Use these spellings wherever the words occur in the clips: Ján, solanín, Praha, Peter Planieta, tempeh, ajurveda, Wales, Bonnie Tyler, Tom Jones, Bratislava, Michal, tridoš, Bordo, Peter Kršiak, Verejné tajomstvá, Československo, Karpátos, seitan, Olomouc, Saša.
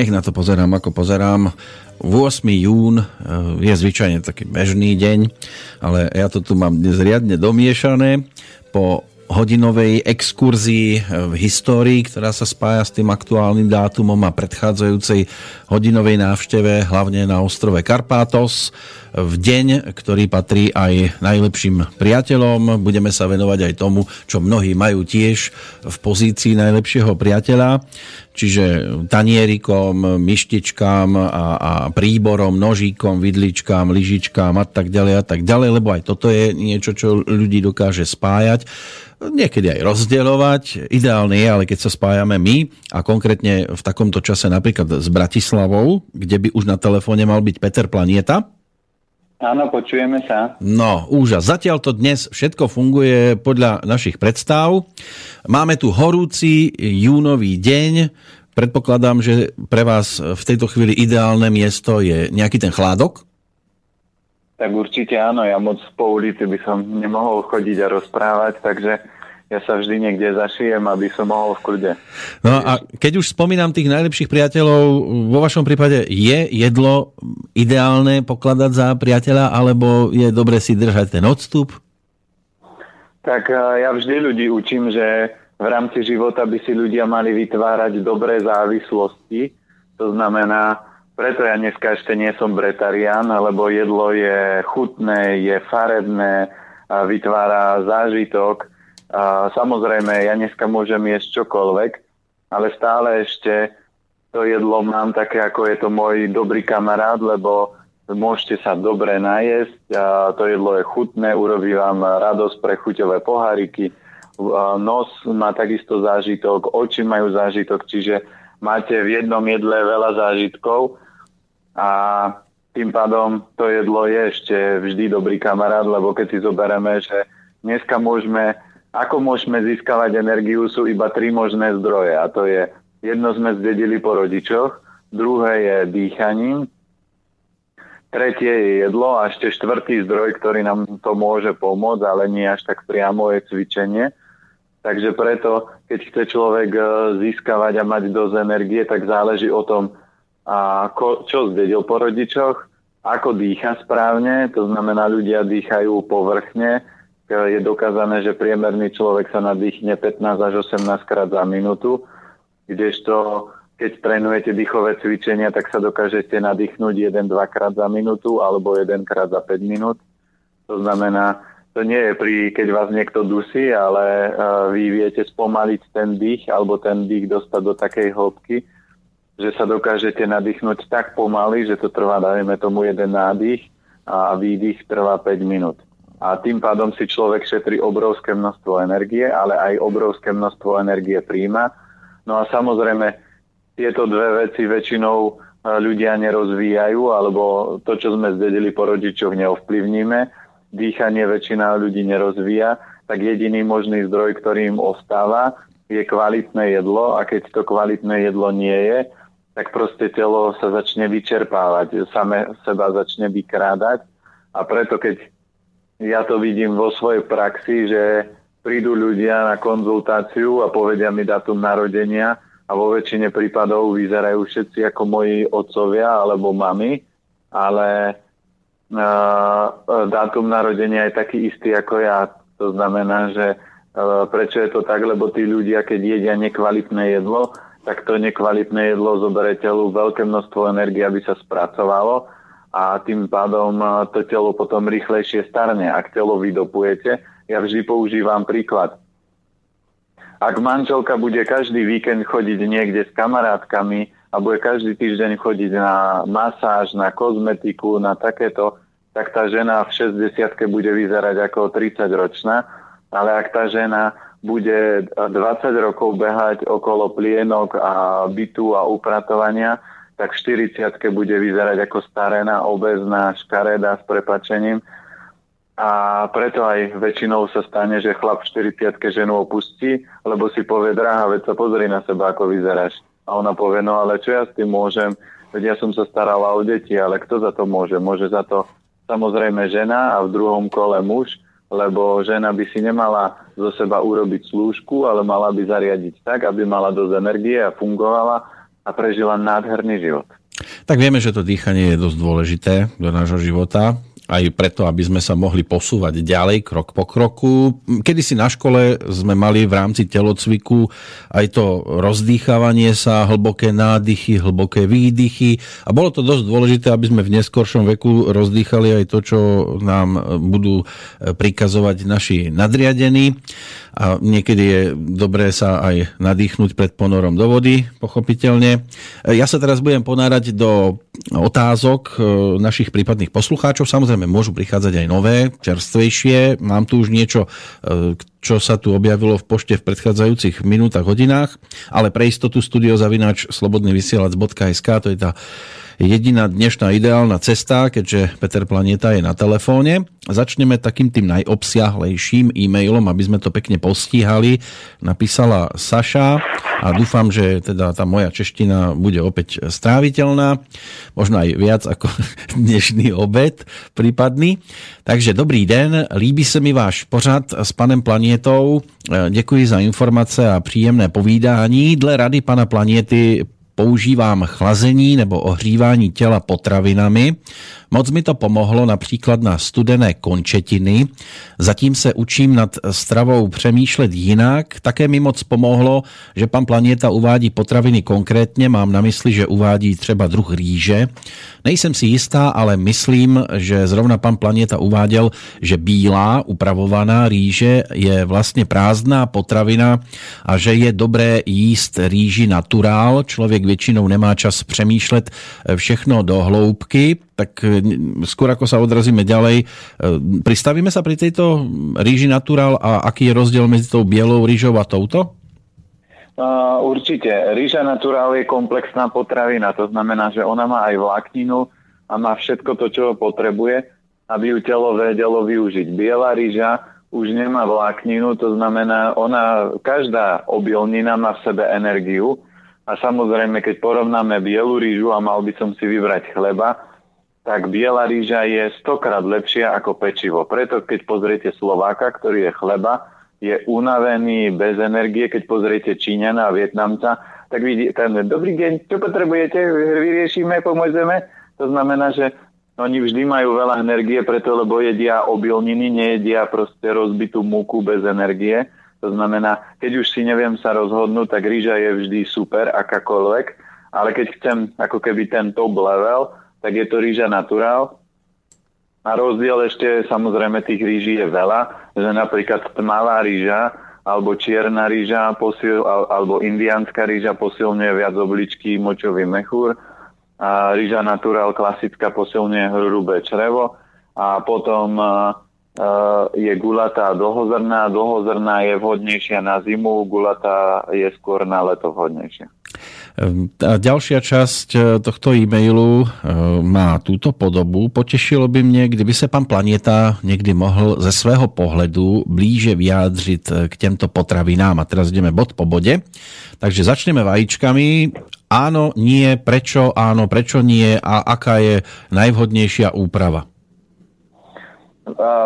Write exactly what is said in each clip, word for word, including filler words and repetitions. nech na to pozerám, ako pozerám. ôsmeho júna je zvyčajne taký bežný deň, ale ja to tu mám dnes riadne domiešané. Po hodinovej exkurzii v histórii, ktorá sa spája s tým aktuálnym dátumom a predchádzajúcej hodinovej návšteve, hlavne na ostrove Karpátos, v deň, ktorý patrí aj najlepším priateľom. Budeme sa venovať aj tomu, čo mnohí majú tiež v pozícii najlepšieho priateľa, čiže tanierikom, myštičkám a, a príborom, nožíkom, vidličkám, lyžičkám a tak ďalej a tak ďalej, lebo aj toto je niečo, čo ľudí dokáže spájať. Niekedy aj rozdielovať. Ideálne je, ale keď sa spájame my a konkrétne v takomto čase napríklad s Bratislavou, kde by už na telefóne mal byť Peter Planieta. Áno, počujeme sa. No, úžas. Zatiaľ to dnes všetko funguje podľa našich predstav. Máme tu horúci júnový deň. Predpokladám, že pre vás v tejto chvíli ideálne miesto je nejaký ten chládok. Tak určite áno, ja moc po ulici by som nemohol chodiť a rozprávať, takže ja sa vždy niekde zašijem, aby som mohol v kľude. No a keď už spomínam tých najlepších priateľov, vo vašom prípade je jedlo ideálne pokladať za priateľa, alebo je dobre si držať ten odstup? Tak ja vždy ľudí učím, že v rámci života by si ľudia mali vytvárať dobré závislosti, to znamená, preto ja dneska ešte nie som bretarián, lebo jedlo je chutné, je farebné, vytvára zážitok. A samozrejme, ja dneska môžem jesť čokoľvek, ale stále ešte to jedlo mám také, ako je to môj dobrý kamarát, lebo môžete sa dobre najesť. A to jedlo je chutné, urobí vám radosť pre chuťové poháriky. Nos má takisto zážitok, oči majú zážitok, čiže máte v jednom jedle veľa zážitkov. A tým pádom to jedlo je ešte vždy dobrý kamarát, lebo keď si zoberieme, že dneska môžeme, ako môžeme získavať energiu, sú iba tri možné zdroje. A to je, jedno sme zdedili po rodičoch, druhé je dýchaním, tretie je jedlo a ešte štvrtý zdroj, ktorý nám to môže pomôcť, ale nie až tak priamo, je cvičenie. Takže preto, keď chce človek získavať a mať dosť energie, tak záleží o tom, ako, čo zdedil po rodičoch, ako dýcha správne, to znamená, ľudia dýchajú povrchne. Je dokázané, že priemerný človek sa nadýchne pätnásť až osemnásť krát za minútu, kdežto keď trénujete dýchové cvičenia, tak sa dokážete nadýchnúť jeden až dva krát za minútu alebo jeden krát za päť minút. To znamená, to nie je pri, keď vás niekto dusí, ale vy viete spomaliť ten dých alebo ten dých dostať do takej hĺbky, že sa dokážete nadýchnúť tak pomaly, že to trvá, dajme tomu, jeden nádych a výdych trvá päť minút. A tým pádom si človek šetrí obrovské množstvo energie, ale aj obrovské množstvo energie príjma. No a samozrejme, tieto dve veci väčšinou ľudia nerozvíjajú, alebo to, čo sme zdedili po rodičoch, neovplyvníme. Dýchanie väčšina ľudí nerozvíja, tak jediný možný zdroj, ktorý im ostáva, je kvalitné jedlo. A keď to kvalitné jedlo nie je, tak proste telo sa začne vyčerpávať, same seba začne vykrádať. A preto, keď ja to vidím vo svojej praxi, že prídu ľudia na konzultáciu a povedia mi dátum narodenia a vo väčšine prípadov vyzerajú všetci ako moji otcovia alebo mami, ale uh, dátum narodenia je taký istý ako ja. To znamená, že uh, prečo je to tak, lebo tí ľudia, keď jedia nekvalitné jedlo, tak to nekvalitné jedlo zoberie telu veľké množstvo energie, aby sa spracovalo. A tým pádom to telo potom rýchlejšie starne. Ak telo vydopujete, ja vždy používam príklad. Ak manželka bude každý víkend chodiť niekde s kamarátkami a bude každý týždeň chodiť na masáž, na kozmetiku, na takéto, tak tá žena v šesťdesiatke bude vyzerať ako tridsaťročná, ale ak tá žena bude dvadsať rokov behať okolo plienok a bytu a upratovania, tak v štyridsiatke bude vyzerať ako starená, obezná, škaredá s prepačením. A preto aj väčšinou sa stane, že chlap v štyridsiatke ženu opustí, lebo si povie, drahá, veď sa pozri na seba, ako vyzeráš. A ona povie, no ale čo ja s tým môžem? Veď ja som sa starala o deti, ale kto za to môže? Môže za to samozrejme žena a v druhom kole muž, lebo žena by si nemala zo seba urobiť slúžku, ale mala by zariadiť tak, aby mala dosť energie a fungovala, a prežila nádherný život. Tak vieme, že to dýchanie je dosť dôležité do nášho života, aj preto, aby sme sa mohli posúvať ďalej, krok po kroku. Kedysi na škole sme mali v rámci telocviku aj to rozdýchávanie sa, hlboké nádychy, hlboké výdychy. A bolo to dosť dôležité, aby sme v neskoršom veku rozdýchali aj to, čo nám budú prikazovať naši nadriadení. A niekedy je dobré sa aj nadýchnuť pred ponorom do vody, pochopiteľne. Ja sa teraz budem ponárať do otázok našich prípadných poslucháčov. Samozrejme, môžu prichádzať aj nové, čerstvejšie. Mám tu už niečo, čo sa tu objavilo v pošte v predchádzajúcich minútach, hodinách, ale pre istotu studio zavináč slobodný vysielač bodka es ká, to je tá jediná dnešná ideálna cesta, keďže Peter Planieta je na telefóne. Začneme takým tým najobsiahlejším e-mailom, aby sme to pekne postihali. Napísala Saša a dúfam, že teda tá moja čeština bude opäť stráviteľná. Možno aj viac ako dnešný obed prípadný. Takže dobrý den, líbí se mi váš pořad s panem Planietou. Děkuji za informace a příjemné povídání. Dle rady pana Planiety používám chlazení nebo ohřívání těla potravinami. Moc mi to pomohlo například na studené končetiny. Zatím se učím nad stravou přemýšlet jinak. Také mi moc pomohlo, že pan Planieta uvádí potraviny konkrétně. Mám na mysli, že uvádí třeba druh rýže. Nejsem si jistá, ale myslím, že zrovna pan Planieta uváděl, že bílá upravovaná rýže je vlastně prázdná potravina a že je dobré jíst rýži naturál. Člověk většinou nemá čas přemýšlet všechno do hloubky. Tak skôr ako sa odrazíme ďalej, pristavíme sa pri tejto rýži naturál a aký je rozdiel medzi tou bielou rýžou a touto? Uh, určite. Rýža naturál je komplexná potravina, to znamená, že ona má aj vlákninu a má všetko to, čo potrebuje, aby ju telo vedelo využiť. Biela rýža už nemá vlákninu, to znamená, ona, každá obilnina má v sebe energiu a samozrejme, keď porovnáme bielu rýžu a mal by som si vybrať chleba, tak biela rýža je stokrát lepšia ako pečivo. Preto keď pozriete Slováka, ktorý je chleba, je unavený, bez energie. Keď pozriete Číňana a Vietnamca, tak vidíte, dobrý deň, čo potrebujete, vyriešime, pomôžeme. To znamená, že oni vždy majú veľa energie, preto lebo jedia obilniny, nejedia proste rozbitú múku bez energie. To znamená, keď už si neviem sa rozhodnúť, tak rýža je vždy super, akákoľvek. Ale keď chcem ako keby ten top level, tak je to rýža naturál. A rozdiel ešte, samozrejme, tých rýží je veľa, že napríklad tmavá rýža alebo čierna rýža posil, alebo indiánska rýža posilňuje viac obličky, močový mechúr. A rýža naturál klasická posilňuje hrubé črevo. A potom uh, uh, je gulatá dlhozrná. Dlhozrná je vhodnejšia na zimu, gulatá je skôr na leto vhodnejšia. A ďalšia časť tohto e-mailu má túto podobu. Potěšilo by mě, kdyby se pan Planieta někdy mohl ze svého pohledu blíže vyjádřit k těmto potravinám. A teraz ideme bod po bode. Takže začneme vajíčkami. Áno, nie, prečo, áno, prečo nie a aká je najvhodnejšia úprava?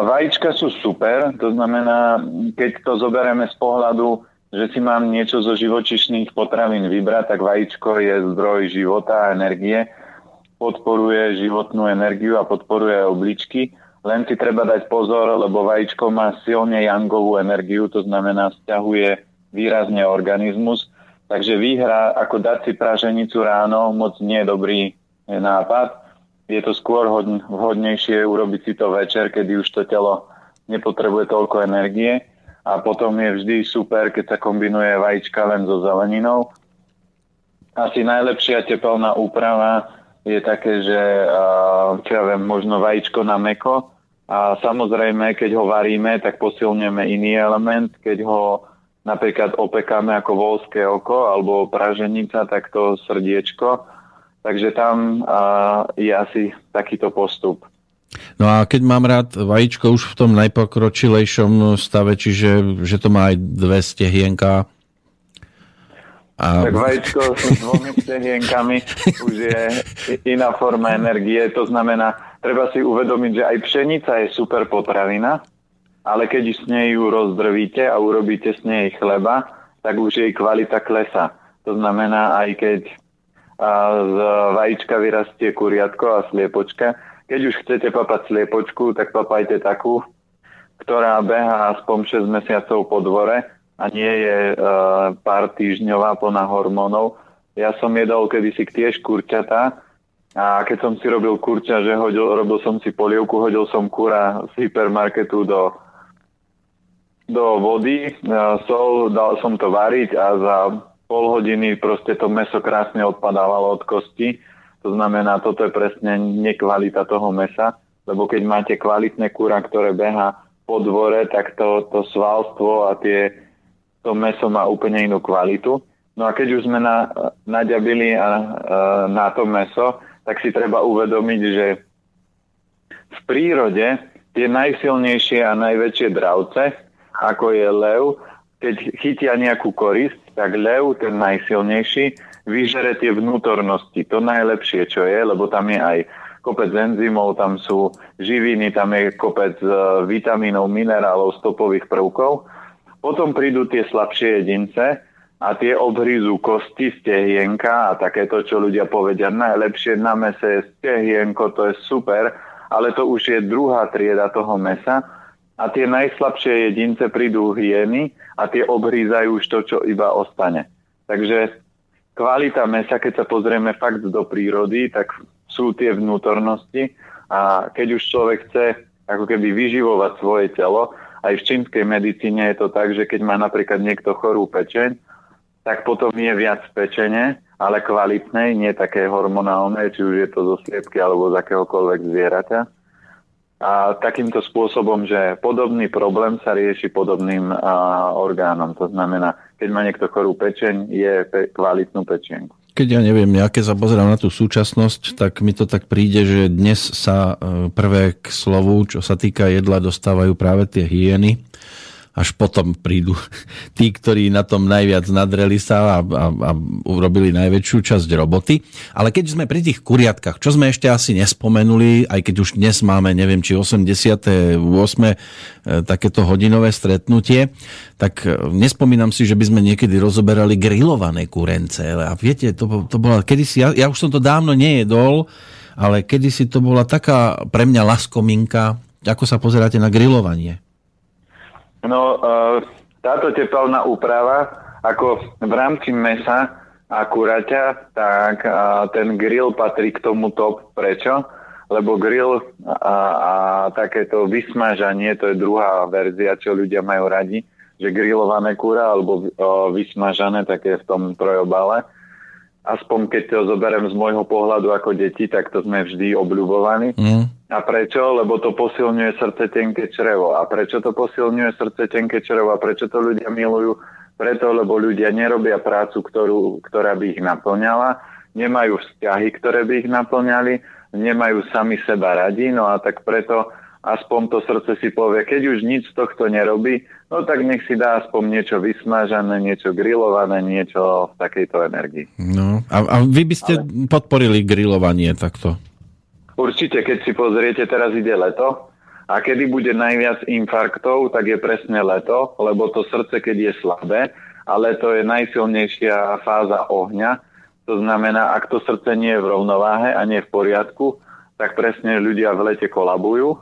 Vajíčka sú super, to znamená, keď to zoberieme z pohľadu, že si mám niečo zo živočišných potravín vybrať, tak vajíčko je zdroj života a energie, podporuje životnú energiu a podporuje obličky. Len si treba dať pozor, lebo vajíčko má silne jangovú energiu, to znamená, sťahuje výrazne organizmus. Takže výhra, ako dať si praženicu ráno, moc nie je dobrý nápad. Je to skôr vhodnejšie urobiť si to večer, kedy už to telo nepotrebuje toľko energie. A potom je vždy super, keď sa kombinuje vajíčka len so zeleninou. Asi najlepšia tepelná úprava je také, že čo ja viem, možno vajíčko na mäko. A samozrejme, keď ho varíme, tak posilňujeme iný element. Keď ho napríklad opekáme ako voľské oko alebo praženica, tak to srdiečko. Takže tam je asi takýto postup. No a keď mám rád vajíčko už v tom najpokročilejšom stave, čiže že to má aj dve stehienka. A... Tak vajíčko s dvomi stehienkami už je iná forma energie. To znamená, treba si uvedomiť, že aj pšenica je super potravina, ale keď s nej ju rozdrvíte a urobíte s nej chleba, tak už jej kvalita klesá. To znamená, aj keď a z vajíčka vyrastie kuriatko a sliepočka. Keď už chcete papať sliepočku, tak papajte takú, ktorá behá aspoň šesť mesiacov po dvore a nie je e, pár týždňová plná hormónov. Ja som jedol kedysi tiež kurťatá a keď som si robil kurťa, že hodil, robil som si polievku, hodil som kura z hypermarketu do, do vody, e, sol, dal som to variť a za pol hodiny proste to mäso krásne odpadávalo od kosti. To znamená, toto je presne nekvalita toho mäsa, lebo keď máte kvalitné kura, ktoré behá po dvore, tak to, to svalstvo a tie, to mäso má úplne inú kvalitu. No a keď už sme na, naďabili a, a, na to mäso, tak si treba uvedomiť, že v prírode tie najsilnejšie a najväčšie dravce, ako je lev, keď chytia nejakú korisť, tak lev, ten najsilnejší, vyžere tie vnútornosti, to najlepšie, čo je, lebo tam je aj kopec enzymov, tam sú živiny, tam je kopec vitamínov, minerálov, stopových prvkov. Potom prídu tie slabšie jedince a tie obhryzú kosti, stehienka a takéto, čo ľudia povedia, najlepšie na mäse je stehienko, to je super, ale to už je druhá trieda toho mäsa. A tie najslabšie jedince prídu hyeny a tie obhrízajú už to, čo iba ostane. Takže kvalita mäsa, keď sa pozrieme fakt do prírody, tak sú tie vnútornosti a keď už človek chce ako keby vyživovať svoje telo, aj v čínskej medicíne je to tak, že keď má napríklad niekto chorú pečeň, tak potom je viac pečene, ale kvalitnej, nie také hormonálnej, či už je to zo sliepky alebo z akéhokoľvek zvieraťa. A takýmto spôsobom, že podobný problém sa rieši podobným a, orgánom. To znamená, keď má niekto chorú pečeň, je pe- kvalitnú pečenku. Keď ja neviem, ja keď sa pozerám na tú súčasnosť, tak mi to tak príde, že dnes sa prvé k slovu, čo sa týka jedla, dostávajú práve tie hyeny. Až potom prídu tí, ktorí na tom najviac nadreli sa a, a, a urobili najväčšiu časť roboty. Ale keď sme pri tých kuriatkách, čo sme ešte asi nespomenuli, aj keď už dnes máme, neviem, či osemdesiate ôsme takéto hodinové stretnutie, tak nespomínam si, že by sme niekedy rozoberali grilované kurence. A viete, to, to bola kedysi, ja, ja už som to dávno nejedol, ale kedysi to bola taká pre mňa laskominka, ako sa pozeráte na grilovanie. No, táto tepelná úprava, ako v rámci mäsa a kuraťa, tak ten grill patrí k tomu top. Prečo? Lebo grill a, a takéto vysmažanie, to je druhá verzia, čo ľudia majú radi, že grillované kura alebo vysmažané, také v tom trojobale. Aspoň keď to zoberiem z môjho pohľadu ako deti, tak to sme vždy obľubovaní. Mm. A prečo? Lebo to posilňuje srdce tenké črevo. A prečo to posilňuje srdce tenké črevo? A prečo to ľudia milujú? Preto, lebo ľudia nerobia prácu, ktorú, ktorá by ich naplňala, nemajú vzťahy, ktoré by ich naplňali, nemajú sami seba radi, no a tak preto aspoň to srdce si povie, keď už nič z tohto nerobí, no tak nech si dá aspoň niečo vysmažané, niečo grilované, niečo v takejto energii. No, a, a vy by ste Ale... podporili grilovanie takto? Určite, keď si pozriete, teraz ide leto a kedy bude najviac infarktov, tak je presne leto, lebo to srdce, keď je slabé, ale to je najsilnejšia fáza ohňa, to znamená, ak to srdce nie je v rovnováhe a nie je v poriadku, tak presne ľudia v lete kolabujú.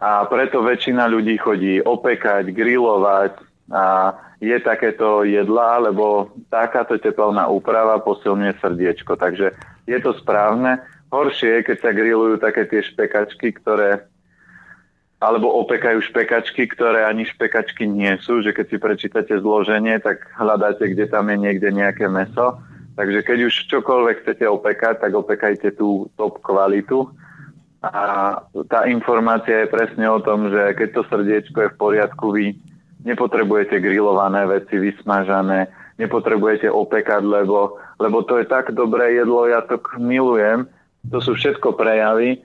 A preto väčšina ľudí chodí opekať, grilovať a je takéto jedlá, lebo takáto tepelná úprava posilňuje srdiečko. Takže je to správne. Horšie je, keď sa grilujú také tie špekačky, ktoré alebo opekajú špekačky, ktoré ani špekačky nie sú, že keď si prečítate zloženie, tak hľadáte, kde tam je niekde nejaké mäso. Takže keď už čokoľvek chcete opekať, tak opekajte tú top kvalitu. A tá informácia je presne o tom, že keď to srdiečko je v poriadku, vy nepotrebujete grilované veci, vysmažané, nepotrebujete opekať, lebo, lebo to je tak dobré jedlo, ja to milujem. To sú všetko prejavy.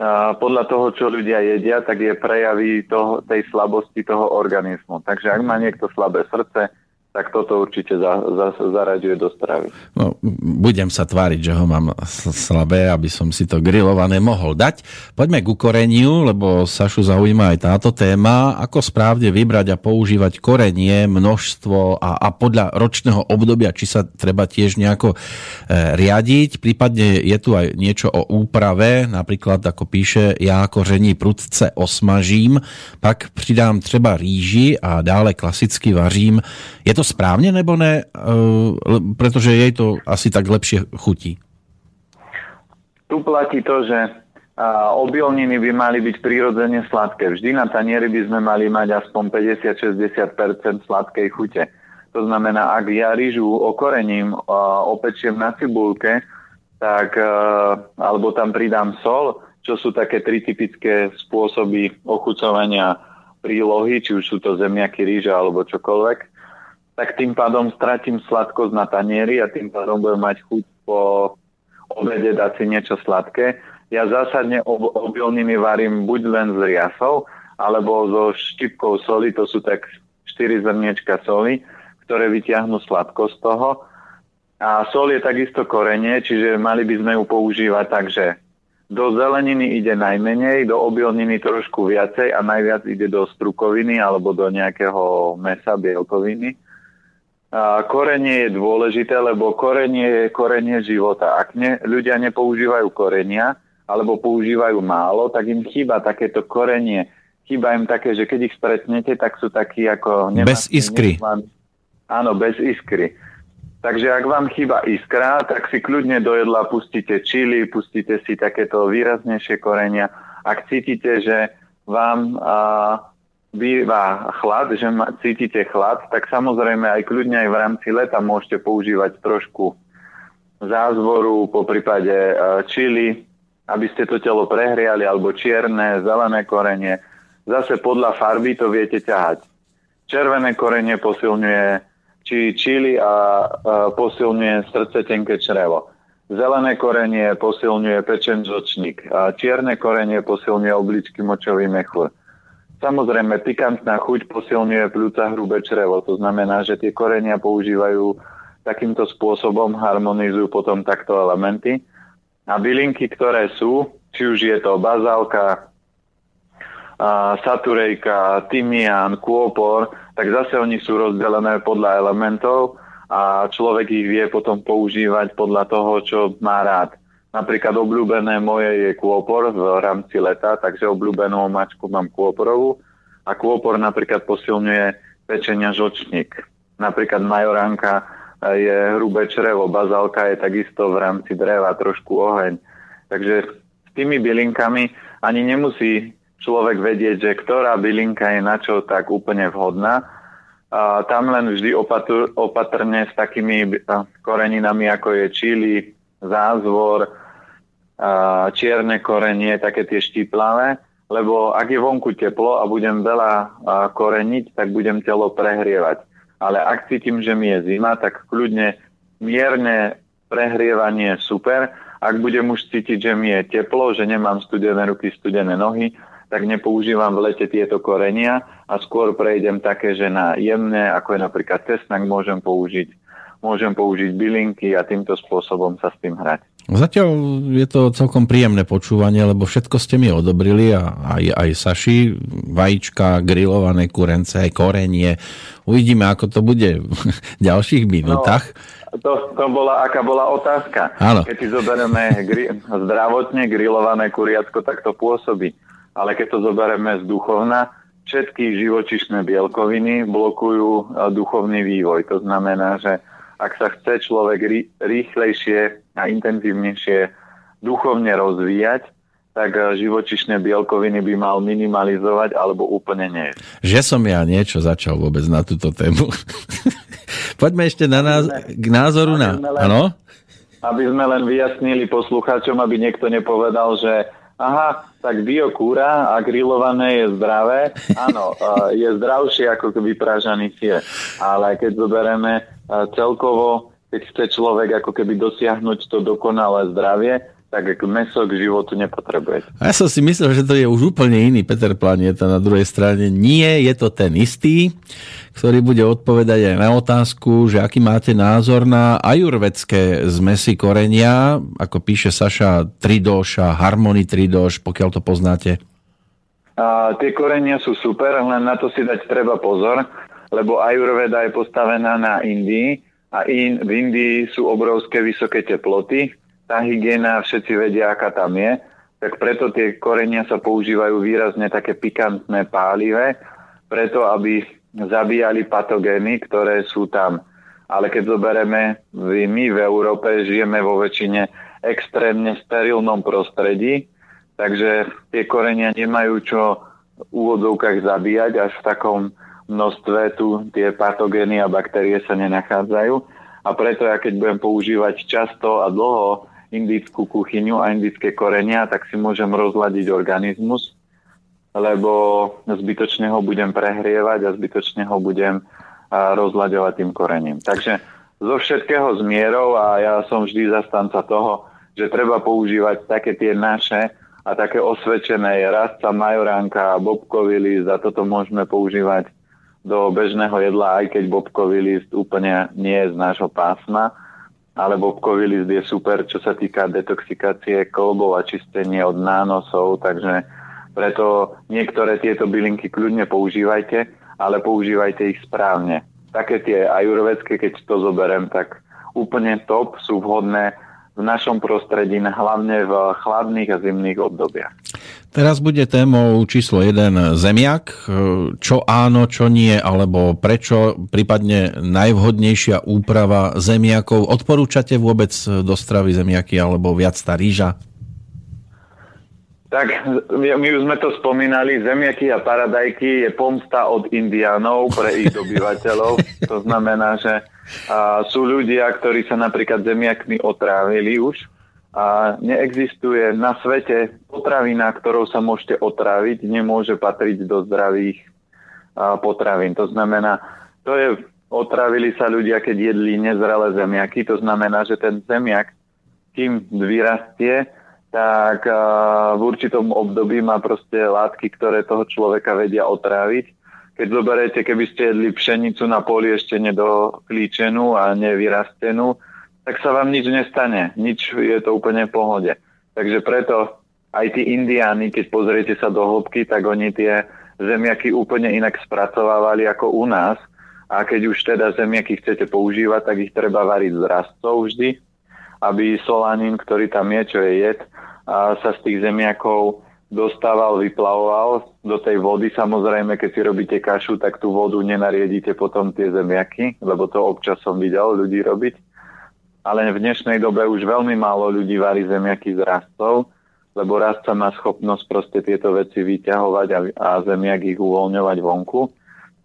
A podľa toho, čo ľudia jedia, tak je prejavy toho, tej slabosti toho organizmu. Takže ak má niekto slabé srdce, tak toto určite za, za, zaraďuje do stravy. No, budem sa tváriť, že ho mám slabé, aby som si to grillované mohol dať. Poďme k ukoreniu, lebo Sašu zaujíma aj táto téma. Ako správne vybrať a používať korenie, množstvo a, a podľa ročného obdobia, či sa treba tiež nejako e, riadiť. Prípadne je tu aj niečo o úprave, napríklad ako píše, ja koření prudce osmažím, pak přidám třeba rýži a dále klasicky vařím. Je to správne nebo ne? Pretože jej to asi tak lepšie chutí. Tu platí to, že obilniny by mali byť prirodzene sladké. Vždy na tanieri by sme mali mať aspoň päťdesiat až šesťdesiat percent sladkej chute. To znamená, ak ja rýžu okorením opečiem na cibulke, tak, alebo tam pridám sol, čo sú také tri typické spôsoby ochucovania prílohy, či už sú to zemiaky, rýža alebo čokoľvek, tak tým pádom stratím sladkosť na tanieri a tým pádom budem mať chuť po obede dať si niečo sladké. Ja zásadne ob- obilniny varím buď len z riasov, alebo so štipkou soli, to sú tak štyri zrniečka soli, ktoré vyťahnú sladkosť z toho. A sol je takisto korenie, čiže mali by sme ju používať tak, že do zeleniny ide najmenej, do obilniny trošku viacej a najviac ide do strukoviny alebo do nejakého mesa, bielkoviny. A korenie je dôležité, lebo korenie je korenie života. Ak ne, ľudia nepoužívajú korenia, alebo používajú málo, tak im chýba takéto korenie. Chýba im také, že keď ich stretnete, tak sú takí ako... Nemá, bez iskry. Nemá, áno, bez iskry. Takže ak vám chýba iskra, tak si kľudne do jedla pustíte čili, pustíte si takéto výraznejšie korenia. Ak cítite, že vám... A, býva chlad, že cítite chlad, tak samozrejme aj kľudne aj v rámci leta môžete používať trošku zázvoru, po prípade čili, aby ste to telo prehriali, alebo čierne, zelené korenie. Zase podľa farby to viete ťahať. Červené korenie posilňuje či čili a posilňuje srdce, tenké črevo. Zelené korenie posilňuje pečen žlčník. Čierne korenie posilňuje obličky, močový mechúr. Samozrejme, pikantná chuť posilňuje pľúca, hrubé črevo. To znamená, že tie korenia používajú takýmto spôsobom, harmonizujú potom takto elementy. A bylinky, ktoré sú, či už je to bazálka, saturejka, tymián, kôpor, tak zase oni sú rozdelené podľa elementov a človek ich vie potom používať podľa toho, čo má rád. Napríklad obľúbené moje je kôpor v rámci leta, takže obľúbenú mačku mám kôporovú a kôpor napríklad posilňuje pečenia žlčník. Napríklad majoránka je hrubé črevo, bazálka je takisto v rámci dreva trošku oheň. Takže s tými bylinkami ani nemusí človek vedieť, že ktorá bylinka je na čo tak úplne vhodná. A tam len vždy opatr- opatrne s takými koreninami, ako je čili, zázvor, čierne korenie, také tie štíplavé, lebo ak je vonku teplo a budem veľa koreniť, tak budem telo prehrievať. Ale ak cítim, že mi je zima, tak kľudne mierne prehrievanie je super. Ak budem už cítiť, že mi je teplo, že nemám studené ruky, studené nohy, tak nepoužívam v lete tieto korenia a skôr prejdem také, že na jemné, ako je napríklad cesnak, môžem použiť Môžem použiť bylinky a týmto spôsobom sa s tým hrať. Zatiaľ je to celkom príjemné počúvanie, lebo všetko ste mi odobrili a aj, aj Saši, vajíčka, grillované kurence, aj korenie. Uvidíme, ako to bude v ďalších minútach. No, to, to bola, aká bola otázka. Áno. Keď si zoberieme gri- zdravotne grillované kuriatko, tak to pôsobí. Ale keď to zoberieme z duchovna, všetky živočišné bielkoviny blokujú duchovný vývoj. To znamená, že ak sa chce človek rýchlejšie a intenzívnejšie duchovne rozvíjať, tak živočišné bielkoviny by mal minimalizovať alebo úplne nie. Že som ja niečo začal vôbec na túto tému. Poďme ešte na nás, k názoru na... Áno? Aby sme len vyjasnili poslucháčom, aby niekto nepovedal, že aha, tak biokúra a grillované je zdravé. Áno, je zdravšie ako vyprážaný syr. Ale keď zoberieme celkovo, keď chce človek ako keby dosiahnuť to dokonalé zdravie, tak ako meso k životu nepotrebujete. Ja som si myslel, že to je už úplne iný Peter Planieta na druhej strane. Nie, je to ten istý, ktorý bude odpovedať aj na otázku, že aký máte názor na ajurvedské zmesi korenia, ako píše Saša, tridoš a harmony tridoš, pokiaľ to poznáte. A tie korenia sú super, len na to si dať treba pozor, lebo ajurveda je postavená na Indii a in, v Indii sú obrovské vysoké teploty. Tá hygiena, všetci vedia, aká tam je, tak preto tie korenia sa používajú výrazne také pikantné pálive, preto aby zabíjali patogény, ktoré sú tam. Ale keď zoberieme, my v Európe žijeme vo väčšine extrémne sterilnom prostredí, takže tie korenia nemajú čo v úvodzovkách zabíjať, až v takom množstve tu tie patogény a baktérie sa nenachádzajú. A preto ja keď budem používať často a dlho indickú kuchyňu a indické korenia, tak si môžem rozladiť organizmus, lebo zbytočne ho budem prehrievať a zbytočne ho budem rozlaďovať tým korením. Takže zo všetkého s mierou a ja som vždy zastanca toho, že treba používať také tie naše a také osvedčené rastca, majoránka, bobkový list a toto môžeme používať do bežného jedla, aj keď bobkový list úplne nie je z nášho pásma, ale bobkový list je super, čo sa týka detoxikácie klbov a čistenie od nánosov, takže preto niektoré tieto bylinky kľudne používajte, ale používajte ich správne. Také tie ajurvedské, keď to zoberiem, tak úplne top, sú vhodné v našom prostredí, hlavne v chladných a zimných obdobiach. Teraz bude témou číslo jeden zemiak. Čo áno, čo nie, alebo prečo, prípadne najvhodnejšia úprava zemiakov. Odporúčate vôbec do stravy zemiaky alebo viac tá rýža? Tak, my už sme to spomínali, zemiaky a paradajky je pomsta od indiánov pre ich dobyvateľov. To znamená, že a, sú ľudia, ktorí sa napríklad zemiakmi otrávili už a neexistuje na svete potravina, ktorou sa môžete otráviť, nemôže patriť do zdravých a, potravín. To znamená, to je, otrávili sa ľudia, keď jedli nezrelé zemiaky, to znamená, že ten zemiak, kým vyrastie, tak v určitom období má proste látky, ktoré toho človeka vedia otráviť. Keď zoberiete, keby ste jedli pšenicu na poli ešte nedoklíčenú a nevyrastenú, tak sa vám nič nestane. Nič, je to úplne v pohode. Takže preto aj tí indiáni, keď pozriete sa do hĺbky, tak oni tie zemiaky úplne inak spracovávali ako u nás. A keď už teda zemiaky chcete používať, tak ich treba variť z rastcov vždy, aby solanín, ktorý tam je, čo je jed, a sa z tých zemiakov dostával, vyplavoval do tej vody. Samozrejme, keď si robíte kašu, tak tú vodu nenariedite potom tie zemiaky, lebo to občas som videl ľudí robiť. Ale v dnešnej dobe už veľmi málo ľudí varí zemiaky z rastov, lebo rastca má schopnosť proste tieto veci vyťahovať a, a zemiak ich uvoľňovať vonku.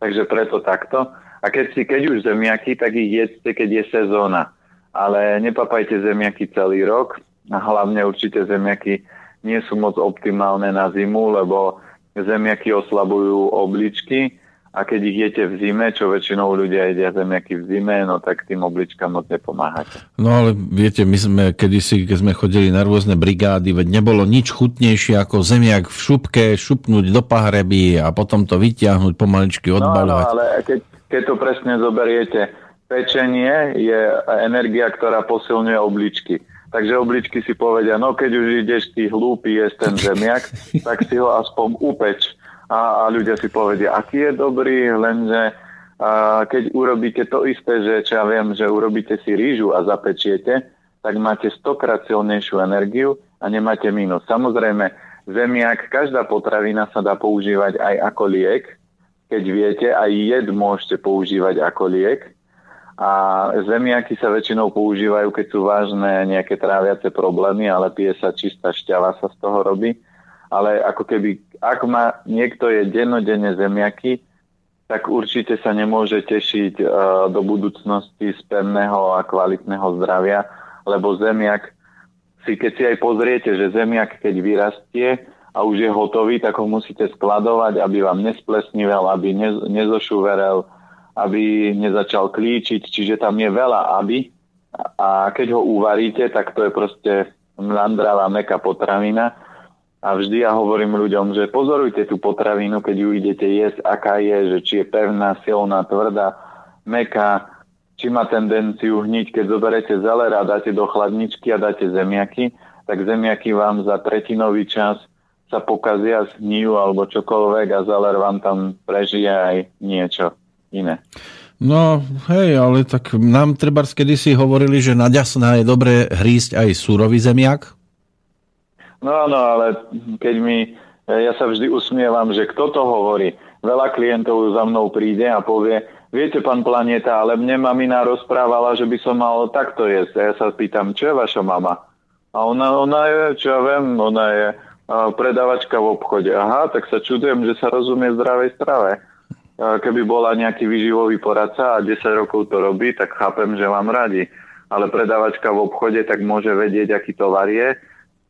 Takže preto takto. A keď si, keď už zemiaky, tak ich jedzte, keď je sezóna. Ale nepapajte zemiaky celý rok. A hlavne určite zemiaky nie sú moc optimálne na zimu, lebo zemiaky oslabujú obličky a keď ich jete v zime, čo väčšinou ľudia jedia zemiaky v zime, no tak tým obličkám moc nepomáhate. No ale viete, my sme kedysi, keď sme chodili na rôzne brigády, veď nebolo nič chutnejšie ako zemiak v šupke, šupnúť do pahreby a potom to vytiahnuť, pomaličky odbalovať. No, no ale keď, keď to presne zoberiete, pečenie je energia, ktorá posilňuje obličky. Takže obličky si povedia, no keď už ideš ty hlúpy jesť ten zemiak, tak si ho aspoň upeč. A, a ľudia si povedia, aký je dobrý, lenže a keď urobíte to isté, že čo ja viem, že urobíte si rýžu a zapečiete, tak máte stokrát silnejšiu energiu a nemáte mínus. Samozrejme, zemiak, každá potravina sa dá používať aj ako liek. Keď viete, aj jed môžete používať ako liek. A zemiaky sa väčšinou používajú, keď sú vážne nejaké tráviace problémy, ale pije sa čistá šťava, sa z toho robí. Ale ako keby, ak má niekto je dennodenne zemiaky, tak určite sa nemôže tešiť uh, do budúcnosti z pevného a kvalitného zdravia, lebo zemiak, si, keď si aj pozriete, že zemiak, keď vyrastie a už je hotový, tak ho musíte skladovať, aby vám nesplesnivel, aby nez, nezošuverel, aby nezačal klíčiť, čiže tam je veľa aby. A keď ho uvaríte, tak to je proste mandravá mäkká potravina. A vždy ja hovorím ľuďom, že pozorujte tú potravinu, keď ju idete jesť, aká je, že či je pevná, silná, tvrdá, mäkká, či má tendenciu hniť. Keď zoberete zelera, dáte do chladničky a dáte zemiaky, tak zemiaky vám za tretinový čas sa pokazia, zhnijú alebo čokoľvek a zeler vám tam prežije aj niečo iné. No, hej, ale tak nám trebárs kedysi hovorili, že na ďasná je dobre hrísť aj surový zemiak. No, no, ale keď mi, ja sa vždy usmievam, že kto to hovorí. Veľa klientov za mnou príde a povie, viete, pán Planieta, ale mne mamina rozprávala, že by som mal takto jesť. A ja sa pýtam, čo je vaša mama? A ona, ona je, čo ja viem, ona je predávačka v obchode. Aha, tak sa čudujem, že sa rozumie zdravej strave. Keby bola nejaký výživový poradca a desať rokov to robí, tak chápem, že vám radi. Ale predávačka v obchode tak môže vedieť, aký tovar je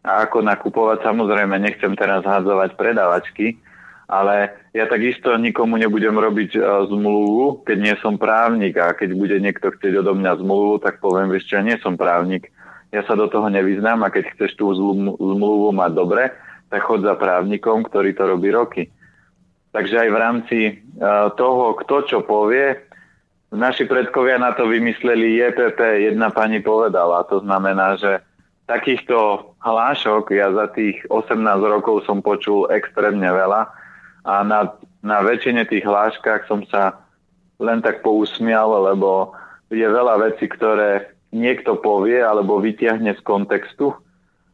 a ako nakupovať. Samozrejme, nechcem teraz hádzovať predávačky, ale ja takisto nikomu nebudem robiť zmluvu, keď nie som právnik. A keď bude niekto chcieť odo mňa zmluvu, tak poviem, vieš čo, ja nie som právnik. Ja sa do toho nevyznám a keď chceš tú zmluvu mať dobre, tak chod za právnikom, ktorý to robí roky. Takže aj v rámci toho, kto čo povie, naši predkovia na to vymysleli J P P, jedna pani povedala. To znamená, že takýchto hlášok ja za tých osemnásť rokov som počul extrémne veľa a na, na väčšine tých hláškach som sa len tak pousmial, lebo je veľa vecí, ktoré niekto povie alebo vytiahne z kontextu,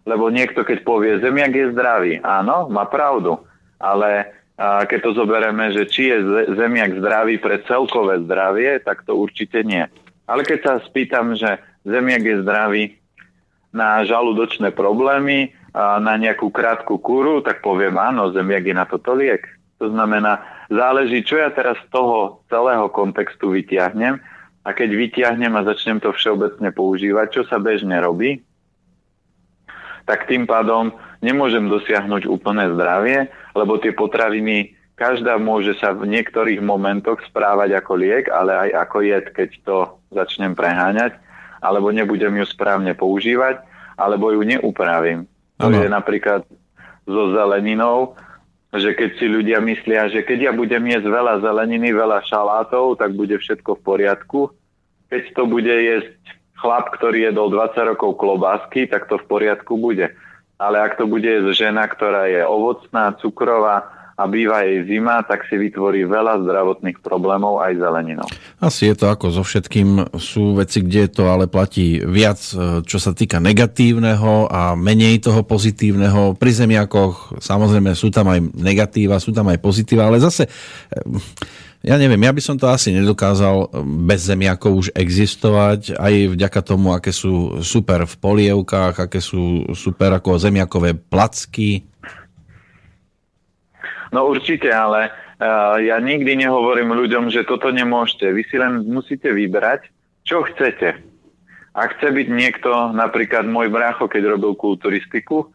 lebo niekto keď povie, zemiak je zdravý, áno, má pravdu, ale a keď to zoberieme, že či je zemiak zdravý pre celkové zdravie, tak to určite nie. Ale keď sa spýtam, že zemiak je zdravý na žalúdočné problémy, a na nejakú krátku kúru, tak poviem áno, zemiak je na toto liek. To znamená, záleží, čo ja teraz z toho celého kontextu vytiahnem a keď vytiahnem a začnem to všeobecne používať, čo sa bežne robí, tak tým pádom nemôžem dosiahnuť úplné zdravie, lebo tie potraviny, každá môže sa v niektorých momentoch správať ako liek, ale aj ako jed, keď to začnem preháňať, alebo nebudem ju správne používať, alebo ju neupravím. To je napríklad so zeleninou, že keď si ľudia myslia, že keď ja budem jesť veľa zeleniny, veľa šalátov, tak bude všetko v poriadku. Keď to bude jesť chlap, ktorý jedol dvadsať rokov klobásky, tak to v poriadku bude. Ale ak to bude jesť žena, ktorá je ovocná, cukrová a býva jej zima, tak si vytvorí veľa zdravotných problémov aj zeleninou. Asi je to ako so všetkým. Sú veci, kde to ale platí viac, čo sa týka negatívneho a menej toho pozitívneho. Pri zemiakoch samozrejme sú tam aj negatíva, sú tam aj pozitíva, ale zase ja neviem, ja by som to asi nedokázal bez zemiakov už existovať, aj vďaka tomu, aké sú super v polievkách, aké sú super ako zemiakové placky. No určite, ale uh, ja nikdy nehovorím ľuďom, že toto nemôžete. Vy si len musíte vybrať, čo chcete. Ak chce byť niekto, napríklad môj brácho, keď robil kulturistiku,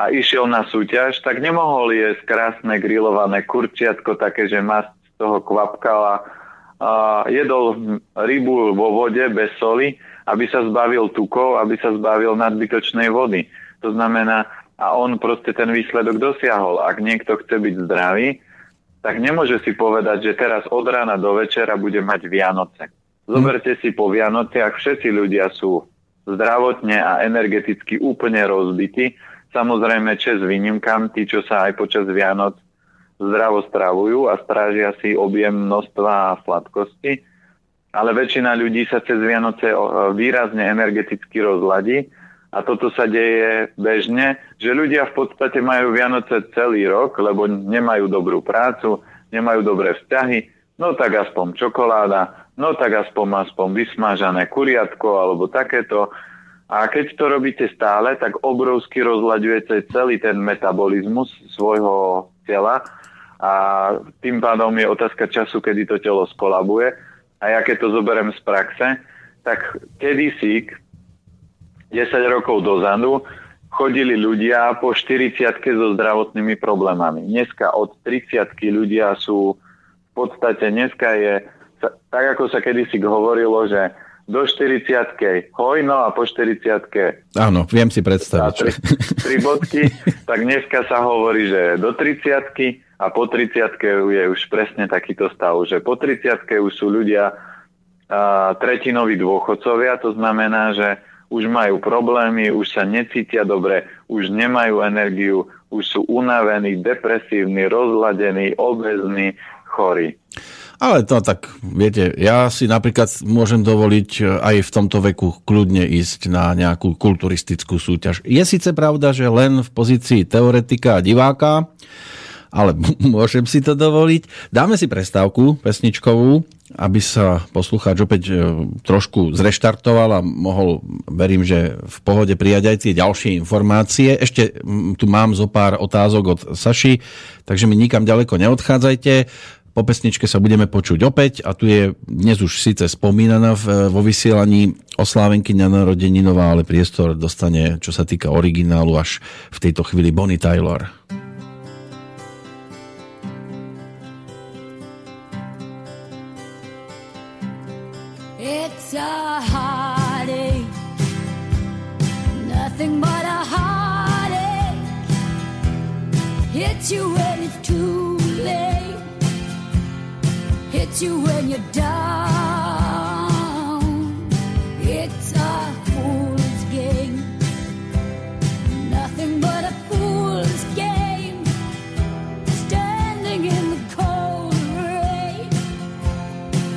a išiel na súťaž, tak nemohol jesť krásne grilované kurčiatko, také, že masť toho kvapkala, uh, jedol rybu vo vode bez soli, aby sa zbavil tukov, aby sa zbavil nadbytočnej vody. To znamená, a on proste ten výsledok dosiahol. Ak niekto chce byť zdravý, tak nemôže si povedať, že teraz od rána do večera bude mať Vianoce. Zoberte si po Vianociach, všetci ľudia sú zdravotne a energeticky úplne rozbití. Samozrejme, česť výnimkám, tí, čo sa aj počas Vianoc zdravo stravujú a strážia si objem množstva sladkosti, ale väčšina ľudí sa cez Vianoce výrazne energeticky rozladí a toto sa deje bežne, že ľudia v podstate majú Vianoce celý rok, lebo nemajú dobrú prácu, nemajú dobré vzťahy, no tak aspoň čokoláda, no tak aspoň aspoň vysmažané kuriatko alebo takéto. A keď to robíte stále, tak obrovsky rozlaďujete celý ten metabolizmus svojho tela a tým pádom je otázka času, kedy to telo skolabuje. A ja keď to zoberiem z praxe, tak kedysi, desať rokov dozadu, chodili ľudia po štyridsiatke so zdravotnými problémami. Dneska od tridsiatky ľudia sú v podstate, dneska je, tak ako sa kedysi hovorilo, že do štyridsiatke hojno a po štyridsiatke. Áno, viem si predstaviť. Tri, tri bodky, tak dneska sa hovorí, že do tridsiatky a po tridsiatke je už presne takýto stav, že po tridsiatke už sú ľudia a, tretinoví dôchodcovia, to znamená, že už majú problémy, už sa necítia dobre, už nemajú energiu, už sú unavení, depresívni, rozladení, obézni, chorí. Ale to tak, viete, ja si napríklad môžem dovoliť aj v tomto veku kľudne ísť na nejakú kulturistickú súťaž. Je síce pravda, že len v pozícii teoretika a diváka, ale môžem si to dovoliť. Dáme si prestávku pesničkovú, aby sa poslucháč opäť trošku zreštartoval a mohol, verím, že v pohode prijať aj tie ďalšie informácie. Ešte tu mám zo pár otázok od Saši, takže mi nikam ďaleko neodchádzajte. Po pesničke sa budeme počuť opäť a tu je dnes už síce spomínaná vo vysielaní oslávenkyňa narodeninová, ale priestor dostane, čo sa týka originálu, až v tejto chvíli Bonnie Tyler. It's a heartache, nothing but a heartache, hits you when it's too late. Hits you when you're down. It's a fool's game, nothing but a fool's game, standing in the cold rain,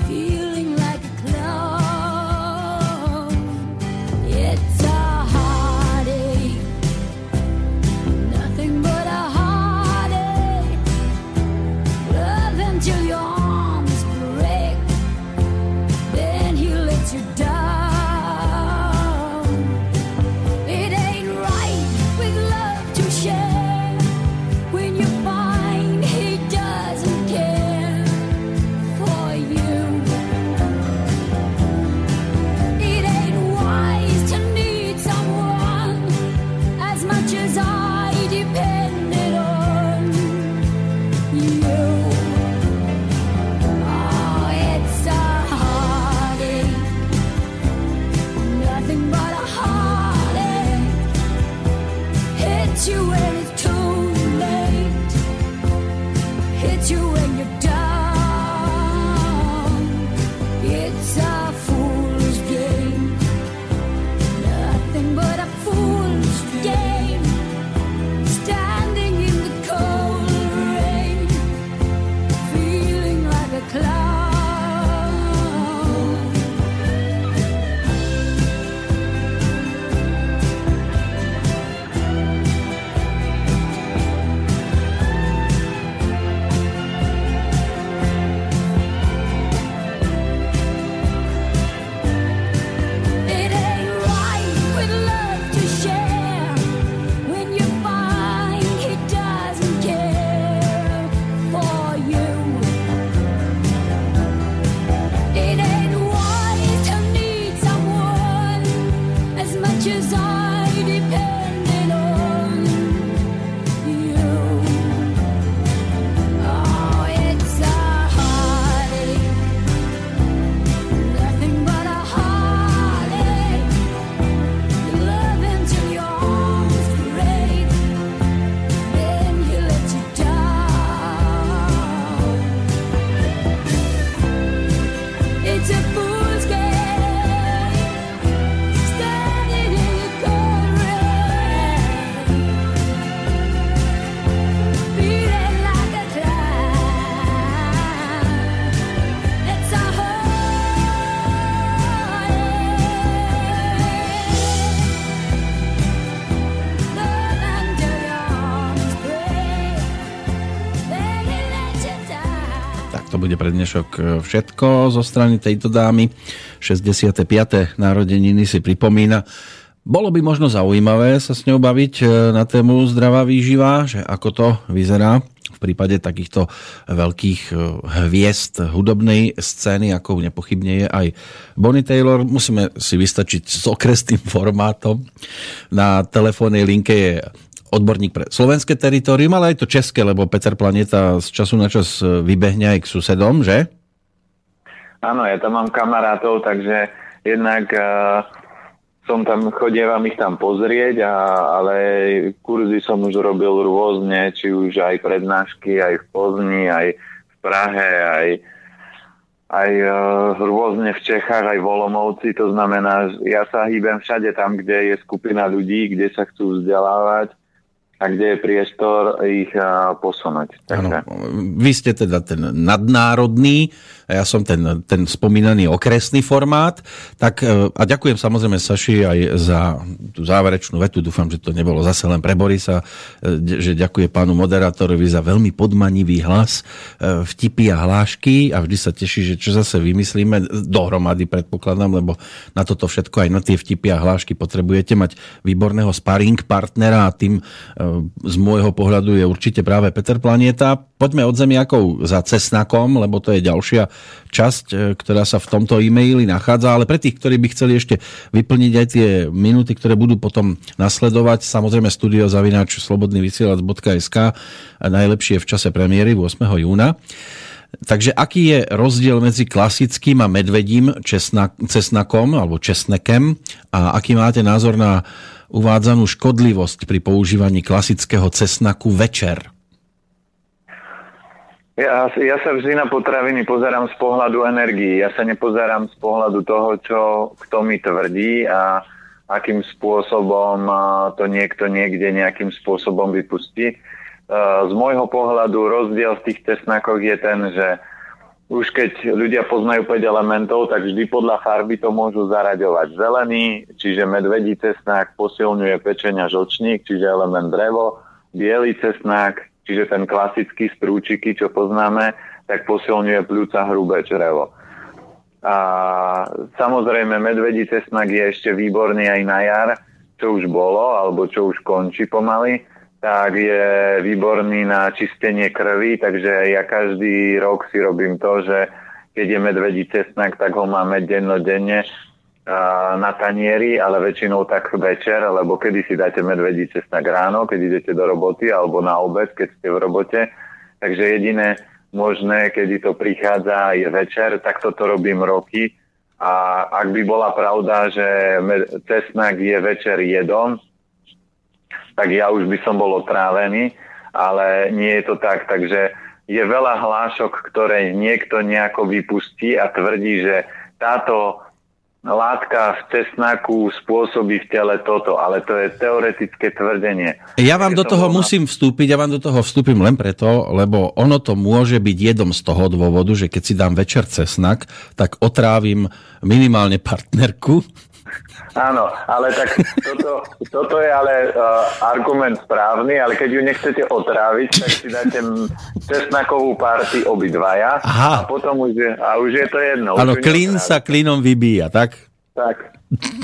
feeling like a clown. It's a heartache, nothing but a heartache, love until you're pre dnešok všetko zo strany tejto dámy. šesťdesiate piate narodeniny si pripomína. Bolo by možno zaujímavé sa s ňou baviť na tému zdravá výživa, že ako to vyzerá v prípade takýchto veľkých hviezd hudobnej scény, ako nepochybne je aj Bonnie Taylor. Musíme si vystačiť s okresným formátom. Na telefónnej linke je odborník pre slovenské teritorium, ale aj to české, lebo Peter Planieta z času na čas vybehne aj k susedom, že? Áno, ja tam mám kamarátov, takže jednak uh, som tam, chodievam ich tam pozrieť, a, ale kurzy som už robil rôzne, či už aj prednášky, aj v Pozni, aj v Prahe, aj, aj uh, rôzne v Čechách, aj v Olomouci. To znamená, ja sa hýbem všade tam, kde je skupina ľudí, kde sa chcú vzdelávať a kde je priestor ich uh, posunúť. Ano, vy ste teda ten nadnárodný, ja som ten, ten spomínaný okresný formát. Tak, a ďakujem samozrejme Saši aj za tú záverečnú vetu. Dúfam, že to nebolo zase len pre Borisa, že ďakujem pánu moderátorovi za veľmi podmanivý hlas, vtipy a hlášky, a vždy sa teší, že čo zase vymyslíme dohromady, predpokladám, lebo na toto všetko, aj na tie vtipy a hlášky potrebujete mať výborného sparring partnera, a tým z môjho pohľadu je určite práve Peter Planieta. Poďme od zemiakov za Cesnakom, lebo to je ďalšia časť, ktorá sa v tomto e-maili nachádza, ale pre tých, ktorí by chceli ešte vyplniť aj tie minúty, ktoré budú potom nasledovať, samozrejme studio zavináč slobodný vysielač bodka es ká, najlepšie v čase premiéry ôsmeho júna. Takže aký je rozdiel medzi klasickým a medvedím česnak, cesnakom alebo česnekem, a aký máte názor na uvádzanú škodlivosť pri používaní klasického cesnaku večer? Ja, ja sa vždy na potraviny pozerám z pohľadu energií. Ja sa nepozerám z pohľadu toho, čo kto mi tvrdí a akým spôsobom to niekto niekde nejakým spôsobom vypustí. Z môjho pohľadu rozdiel v tých cesnakoch je ten, že už keď ľudia poznajú päť elementov, tak vždy podľa farby to môžu zaraďovať. Zelený, čiže medvedí cesnak, posilňuje pečeň a žlčník, čiže element drevo. Bielý cesnak, čiže ten klasický strúčiky, čo poznáme, tak posilňuje pľúca, hrubé črevo. A samozrejme, medvedí cesnak je ešte výborný aj na jar, čo už bolo, alebo čo už končí pomaly, tak je výborný na čistenie krvi, takže ja každý rok si robím to, že keď je medvedí cesnak, tak ho máme dennodenne na tanieri, ale väčšinou tak večer, lebo kedy si dáte medvedí cesnak ráno, keď idete do roboty, alebo na obed, keď ste v robote. Takže jediné možné, kedy to prichádza, je večer. Takto to robím roky, a ak by bola pravda, že cesnak je večer jedom, tak ja už by som bol otrávený, ale nie je to tak. Takže je veľa hlášok, ktoré niekto nejako vypustí a tvrdí, že táto látka v cesnaku spôsobí v tele toto, ale to je teoretické tvrdenie. Ja vám do toho musím vstúpiť, ja vám do toho vstúpim len preto, lebo ono to môže byť jedom z toho dôvodu, že keď si dám večer cesnak, tak otrávim minimálne partnerku. Áno, ale tak toto, toto je ale uh, argument správny, ale keď ju nechcete otráviť, tak si dáte cesnakovú party obidvaja. Aha. A potom už je, a už je to jedno. Áno, klín sa klínom vybíja, tak? Tak,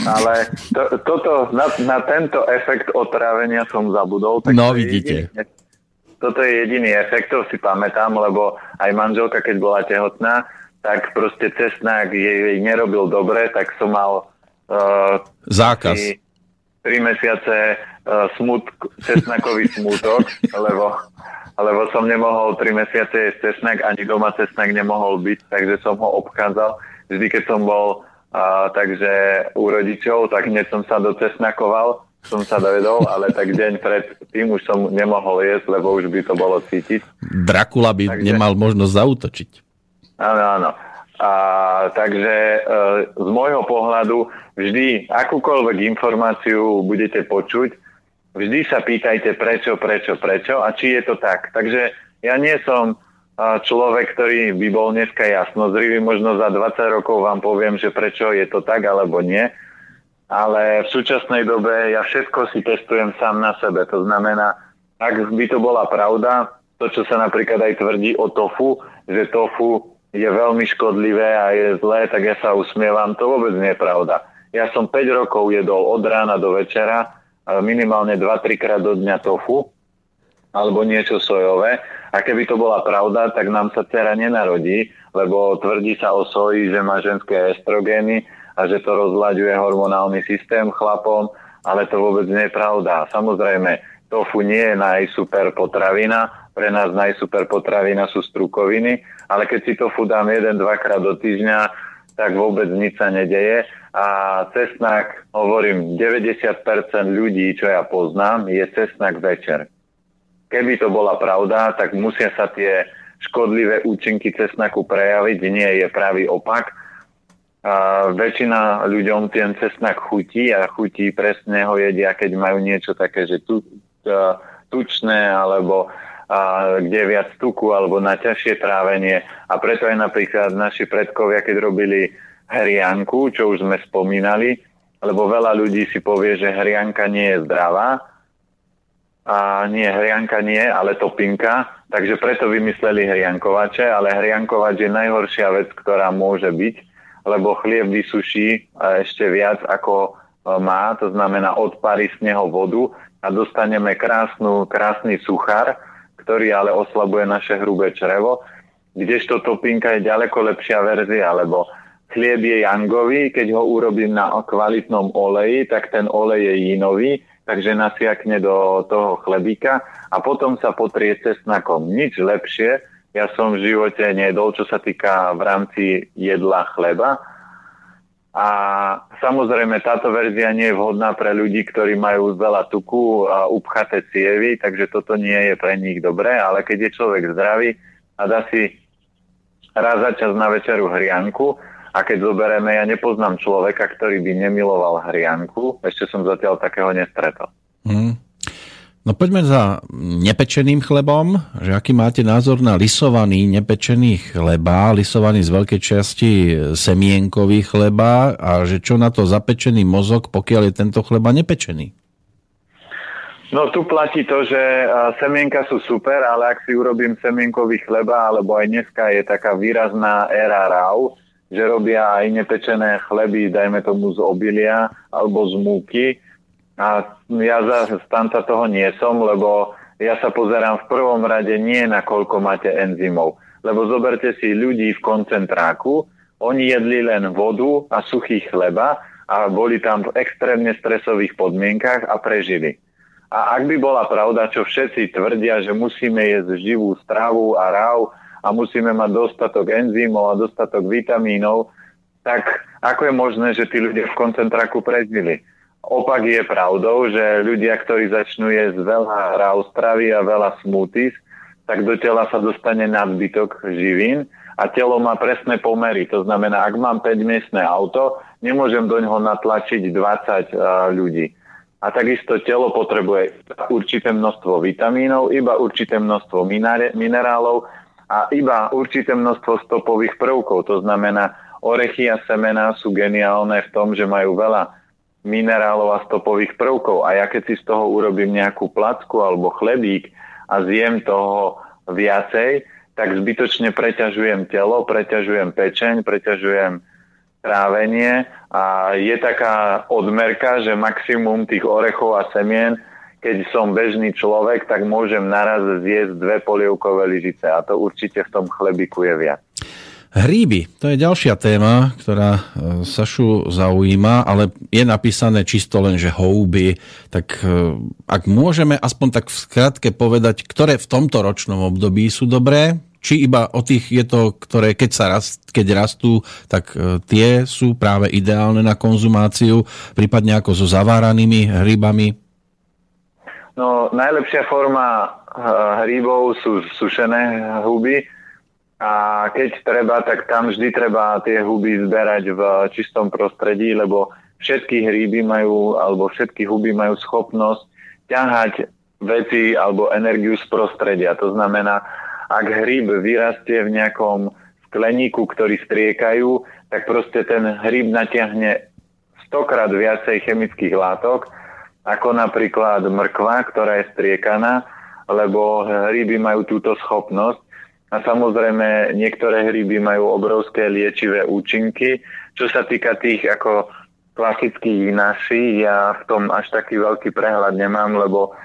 ale to, toto, na, na tento efekt otrávenia som zabudol. Tak no, vidíte. Je, toto je jediný efekt, to si pamätám, lebo aj manželka, keď bola tehotná, tak proste cesnak jej nerobil dobre, tak som mal uh, zákaz. tri mesiace uh, smutk, cesnakový smutok, lebo, lebo som nemohol tri mesiace jesť cesnak, ani doma cesnak nemohol byť, takže som ho obchádzal. Vždy, keď som bol uh, takže u rodičov, tak hneď som sa docesnakoval, som sa dovedol, ale tak deň pred tým už som nemohol jesť, lebo už by to bolo cítiť. Drakula by takže nemal možnosť zaútočiť. Áno, áno. A, takže e, z môjho pohľadu vždy akúkoľvek informáciu budete počuť, vždy sa pýtajte prečo, prečo, prečo a či je to tak. Takže ja nie som e, človek, ktorý by bol dneska jasnozrivý, možno za dvadsať rokov vám poviem, že prečo je to tak alebo nie, ale v súčasnej dobe ja všetko si testujem sám na sebe. To znamená, ak by to bola pravda, to, čo sa napríklad aj tvrdí o tofu, že tofu je veľmi škodlivé a je zlé, tak ja sa usmievam. To vôbec nie je pravda. Ja som päť rokov jedol od rána do večera minimálne dva tri krát do dňa tofu alebo niečo sojové. A keby to bola pravda, tak nám sa dcera nenarodí, lebo tvrdí sa o soji, že má ženské estrogény a že to rozlaďuje hormonálny systém chlapom, ale to vôbec nie je pravda. Samozrejme, tofu nie je najsuper potravina, pre nás najsuper potravina sú strukoviny, ale keď si tofu dám jeden, dvakrát do týždňa, tak vôbec nič sa nedeje. A cesnak, hovorím, deväťdesiat percent ľudí, čo ja poznám, je cesnak večer. Keby to bola pravda, tak musia sa tie škodlivé účinky cesnaku prejaviť. Nie, je pravý opak. A väčšina ľuďom ten cesnak chutí a chutí presne ho jedia, keď majú niečo také, že tu, tučné alebo a, kde viac tuku alebo na ťažšie trávenie. A preto aj napríklad naši predkovia, keď robili hrianku, čo už sme spomínali, lebo veľa ľudí si povie, že hrianka nie je zdravá. A nie, hrianka nie, ale topinka. Takže preto vymysleli hriankovače, ale hriankovač je najhoršia vec, ktorá môže byť, lebo chlieb vysuší ešte viac ako má, to znamená odparí z neho vodu a dostaneme krásnu, krásny suchar, ktorý ale oslabuje naše hrubé črevo, kdežto topinka je ďaleko lepšia verzia, lebo chlieb je jangový, keď ho urobím na kvalitnom oleji, tak ten olej je jínový, takže nasiakne do toho chlebíka a potom sa potrie cesnakom. Nič lepšie ja som v živote nejedol, čo sa týka v rámci jedla chleba. A samozrejme, táto verzia nie je vhodná pre ľudí, ktorí majú veľa tuku a upchaté cievy, takže toto nie je pre nich dobré, ale keď je človek zdravý a dá si raz za čas na večeru hrianku, a keď zoberieme, ja nepoznám človeka, ktorý by nemiloval hrianku, ešte som zatiaľ takého nestretol. Mm. No poďme za nepečeným chlebom, že aký máte názor na lisovaný nepečený chleba, lisovaný z veľkej časti semienkový chleba a že čo na to zapečený mozog, pokiaľ je tento chleba nepečený? No tu platí to, že semienka sú super, ale ak si urobím semienkový chleba, alebo aj dneska je taká výrazná éra raw, že robia aj nepečené chleby, dajme tomu z obilia alebo z múky. A ja za stanca toho nie som, lebo ja sa pozerám v prvom rade nie na koľko máte enzymov. Lebo zoberte si ľudí v koncentráku, oni jedli len vodu a suchý chleba a boli tam v extrémne stresových podmienkach a prežili. A ak by bola pravda, čo všetci tvrdia, že musíme jesť živú stravu a raw a musíme mať dostatok enzymov a dostatok vitamínov, tak ako je možné, že tí ľudia v koncentráku prežili? Opak je pravdou, že ľudia, ktorí začnú jesť veľa raw stravy a veľa smoothies, tak do tela sa dostane nadbytok živín a telo má presné pomery. To znamená, ak mám päťmiestne auto, nemôžem do ňoho natlačiť dvadsať ľudí. A takisto telo potrebuje určité množstvo vitamínov, iba určité množstvo minerálov a iba určité množstvo stopových prvkov. To znamená, orechy a semená sú geniálne v tom, že majú veľa minerálov a stopových prvkov a ja keď si z toho urobím nejakú placku alebo chlebík a zjem toho viacej, tak zbytočne preťažujem telo, preťažujem pečeň, preťažujem trávenie a je taká odmerka, že maximum tých orechov a semien, keď som bežný človek, tak môžem naraz zjesť dve polievkové lyžice a to určite v tom chlebíku je viac. Hríby, to je ďalšia téma, ktorá Sašu zaujíma, ale je napísané čisto len, že houby. Tak ak môžeme aspoň tak v skratke povedať, ktoré v tomto ročnom období sú dobré, či iba o tých je to, ktoré keď sa rast, keď rastú, tak tie sú práve ideálne na konzumáciu, prípadne ako so zaváranými hríbami? No, najlepšia forma hríbov sú sušené huby, a keď treba, tak tam vždy treba tie huby zberať v čistom prostredí, lebo všetky hríby majú, alebo všetky huby majú schopnosť ťahať veci alebo energiu z prostredia. To znamená, ak hríb vyrastie v nejakom skleníku, ktorý striekajú, tak proste ten hríb natiahne stokrát viacej chemických látok, ako napríklad mrkva, ktorá je striekaná, lebo hríby majú túto schopnosť. A samozrejme, niektoré hríby majú obrovské liečivé účinky. Čo sa týka tých ako klasických našich, ja v tom až taký veľký prehľad nemám, lebo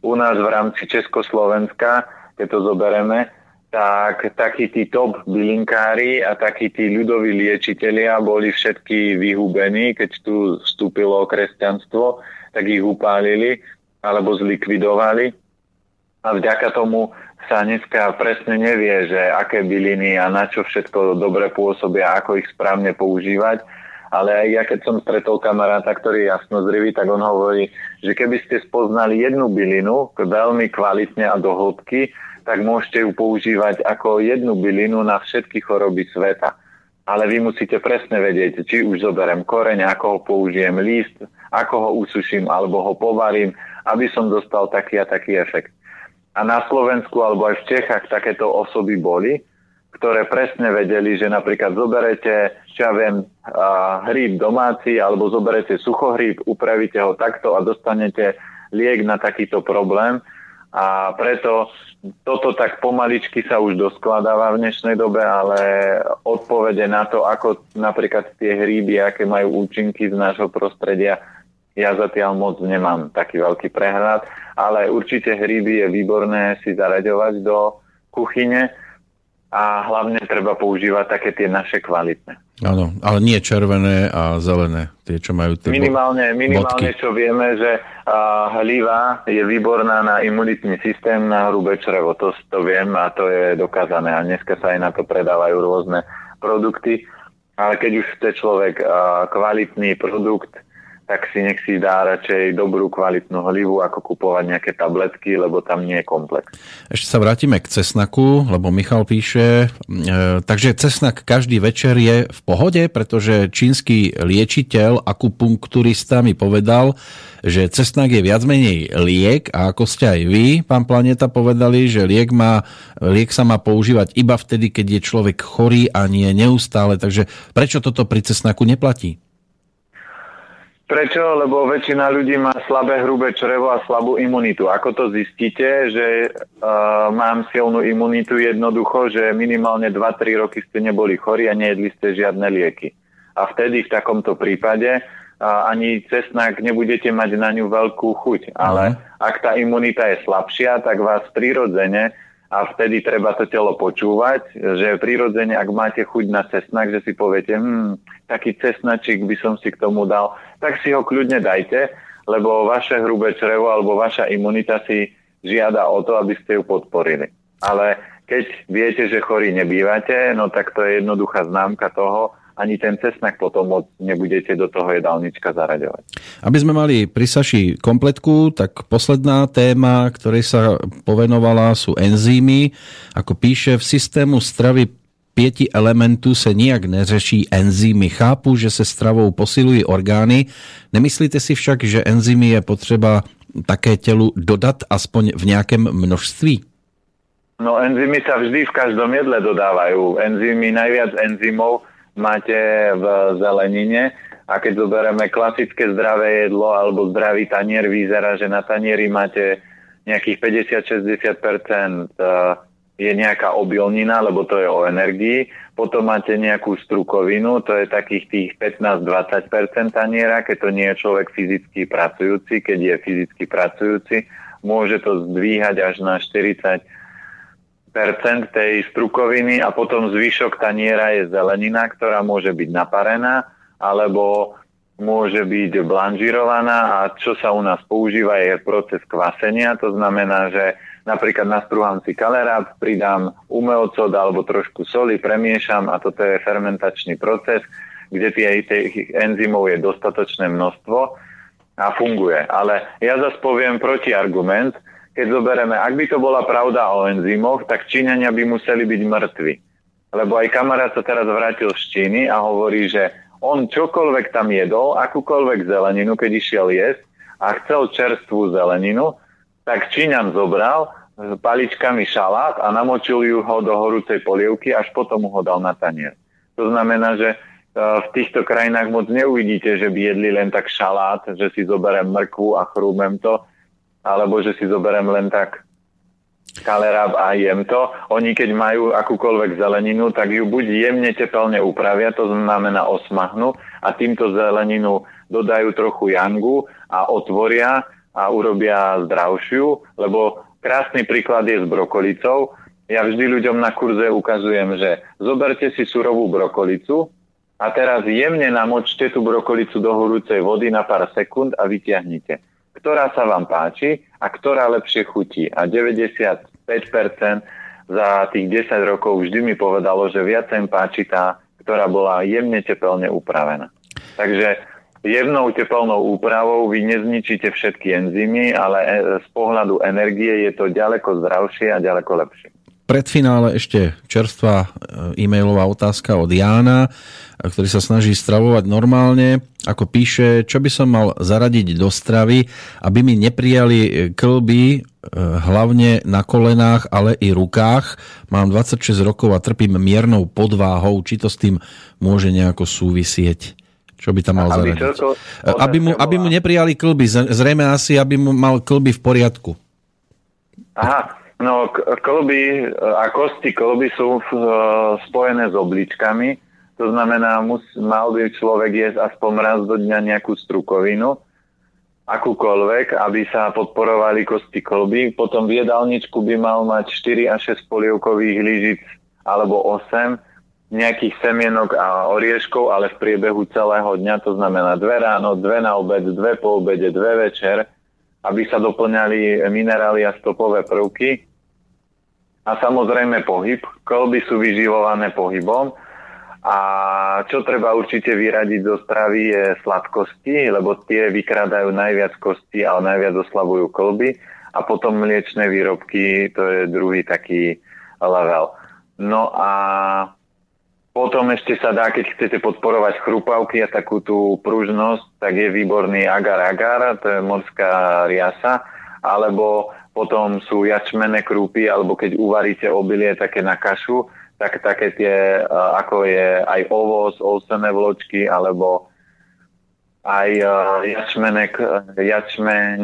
u nás v rámci Československa, keď to zobereme, tak takí tí top bylinkári a takí tí ľudoví liečitelia boli všetky vyhubení, keď tu vstúpilo kresťanstvo, tak ich upálili alebo zlikvidovali. A vďaka tomu sa dneska presne nevie, že aké byliny a na čo všetko dobre pôsobia, ako ich správne používať. Ale aj ja, keď som stretol kamaráta, ktorý je jasnozrivý, tak on hovorí, že keby ste spoznali jednu bylinu veľmi kvalitne a do hĺbky, tak môžete ju používať ako jednu bylinu na všetky choroby sveta. Ale vy musíte presne vedieť, či už zoberiem koreň, ako ho použijem, líst, ako ho usuším alebo ho povarím, aby som dostal taký a taký efekt. A na Slovensku alebo aj v Čechách takéto osoby boli, ktoré presne vedeli, že napríklad zoberete, čo ja viem, hríb domáci, alebo zoberete suchohríb, upravíte ho takto a dostanete liek na takýto problém. A preto toto tak pomaličky sa už doskladáva v dnešnej dobe, ale odpovede na to, ako napríklad tie hríby, aké majú účinky z nášho prostredia, ja zatiaľ moc nemám taký veľký prehľad, ale určite hríby je výborné si zaraďovať do kuchyne a hlavne treba používať také tie naše kvalitné. Áno, ale nie červené a zelené, tie, čo majú tie minimálne, minimálne, bodky. Čo vieme, že hliva je výborná na imunitný systém, na hrubé črevo, to, to viem a to je dokázané a dneska sa aj na to predávajú rôzne produkty, ale keď už chce človek kvalitný produkt, tak si nech si dá radšej dobrú kvalitnú hlivu, ako kupovať nejaké tabletky, lebo tam nie je komplex. Ešte sa vrátime k cesnaku, lebo Michal píše, e, takže cesnak každý večer je v pohode, pretože čínsky liečiteľ akupunkturista mi povedal, že cesnak je viac menej liek a ako ste aj vy, pán Planieta, povedali, že liek, má, liek sa má používať iba vtedy, keď je človek chorý a nie neustále, takže prečo toto pri cesnaku neplatí? Prečo? Lebo väčšina ľudí má slabé hrubé črevo a slabú imunitu. Ako to zistíte, že uh, mám silnú imunitu jednoducho, že minimálne dva tri roky ste neboli chorí a nejedli ste žiadne lieky. A vtedy v takomto prípade uh, ani cesnak nebudete mať na ňu veľkú chuť. Ale mm. ak tá imunita je slabšia, tak vás prirodzene, a vtedy treba to telo počúvať, že prirodzene, ak máte chuť na cesnak, že si poviete, hm, taký cesnačik by som si k tomu dal, tak si ho kľudne dajte, lebo vaše hrubé črevo alebo vaša imunita si žiada o to, aby ste ju podporili. Ale keď viete, že chorí nebývate, no tak to je jednoduchá známka toho, ani ten cesnak potom moc nebudete do toho jedálnička zaraďovať. Aby sme mali pri Saši kompletku, tak posledná téma, ktorej sa povenovala, sú enzymy. Ako píše, v systému stravy pěti elementů se nijak neřeší enzymy. Chápu, že se stravou posilují orgány. Nemyslíte si však, že enzymy je potřeba také tělu dodat aspoň v nějakém množství? No enzymy sa vždy v každom jedle dodávajú. Enzymy, najviac enzymov máte v zelenine a keď zoberieme klasické zdravé jedlo alebo zdravý tanier, vyzerá, že na tanieri máte nejakých päťdesiat až šesťdesiat percent je nejaká obilnina, lebo to je o energii, potom máte nejakú strukovinu, to je takých tých pätnásť až dvadsať percent taniera, keď to nie je človek fyzicky pracujúci, keď je fyzicky pracujúci, môže to zdvíhať až na štyridsať percent percent tej strukoviny a potom zvyšok taniera je zelenina, ktorá môže byť naparená alebo môže byť blanžirovaná a čo sa u nás používa je proces kvasenia, to znamená, že napríklad nastruhám si kalerát, pridám umeocot alebo trošku soli, premiešam a toto je fermentačný proces, kde tých enzymov je dostatočné množstvo a funguje. Ale ja zase poviem protiargument. Keď zoberieme, ak by to bola pravda o enzymoch, tak Číňania by museli byť mŕtvi. Lebo aj kamarát sa teraz vrátil z Číny a hovorí, že on čokoľvek tam jedol, akúkoľvek zeleninu, keď išiel jesť a chcel čerstvú zeleninu, tak Číňan zobral s paličkami šalát a namočil ju ho do horúcej polievky, až potom ho dal na tanier. To znamená, že v týchto krajinách moc neuvidíte, že by jedli len tak šalát, že si zoberiem mrkvu a chrúmem to, alebo že si zoberiem len tak kaleráb a jem to. Oni keď majú akúkoľvek zeleninu, tak ju buď jemne tepelne upravia, to znamená osmahnú a týmto zeleninu dodajú trochu jangu a otvoria a urobia zdravšiu, lebo krásny príklad je s brokolicou. Ja vždy ľuďom na kurze ukazujem, že zoberte si surovú brokolicu a teraz jemne namočte tú brokolicu do horúcej vody na pár sekúnd a vytiahnite, ktorá sa vám páči a ktorá lepšie chutí. A deväťdesiat percent za tých desať rokov vždy mi povedalo, že viac sa im páči tá, ktorá bola jemne tepelne upravená. Takže jemnou tepelnou úpravou vy nezničíte všetky enzymy, ale z pohľadu energie je to ďaleko zdravšie a ďaleko lepšie. Predfinále ešte čerstvá e-mailová otázka od Jána, ktorý sa snaží stravovať normálne. Ako píše, čo by som mal zaradiť do stravy, aby mi neprijali kĺby, hlavne na kolenách, ale i rukách. Mám dvadsaťšesť rokov a trpím miernou podváhou. Či to s tým môže nejako súvisieť? Čo by tam mal aby zaradiť? To, aby, mu, aby mu neprijali kĺby. Zrejme asi, aby mu mal kĺby v poriadku. Aha. No, kĺby a kosti kĺby sú spojené s obličkami, to znamená, mus, mal by človek jesť aspoň raz do dňa nejakú strukovinu, akúkoľvek, aby sa podporovali kosti kĺby. Potom v jedálničku by mal mať štyri až šesť polievkových lyžic alebo osem nejakých semienok a orieškov, ale v priebehu celého dňa, to znamená dve ráno, dve na obed, dve po obede, dve večer, aby sa doplňali minerály a stopové prvky. A samozrejme pohyb. Kĺby sú vyživované pohybom. A čo treba určite vyradiť do stravy je sladkosti, lebo tie vykradajú najviac kosti a najviac oslabujú kĺby. A potom mliečne výrobky, to je druhý taký level. No a potom ešte sa dá, keď chcete podporovať chrupavky a takú tú pružnosť, tak je výborný agar-agar, to je morská riasa, alebo potom sú jačmené krúpy, alebo keď uvaríte obilie také na kašu, tak také tie, ako je aj ovoz, ovsené vločky, alebo aj jačmené, jačmen,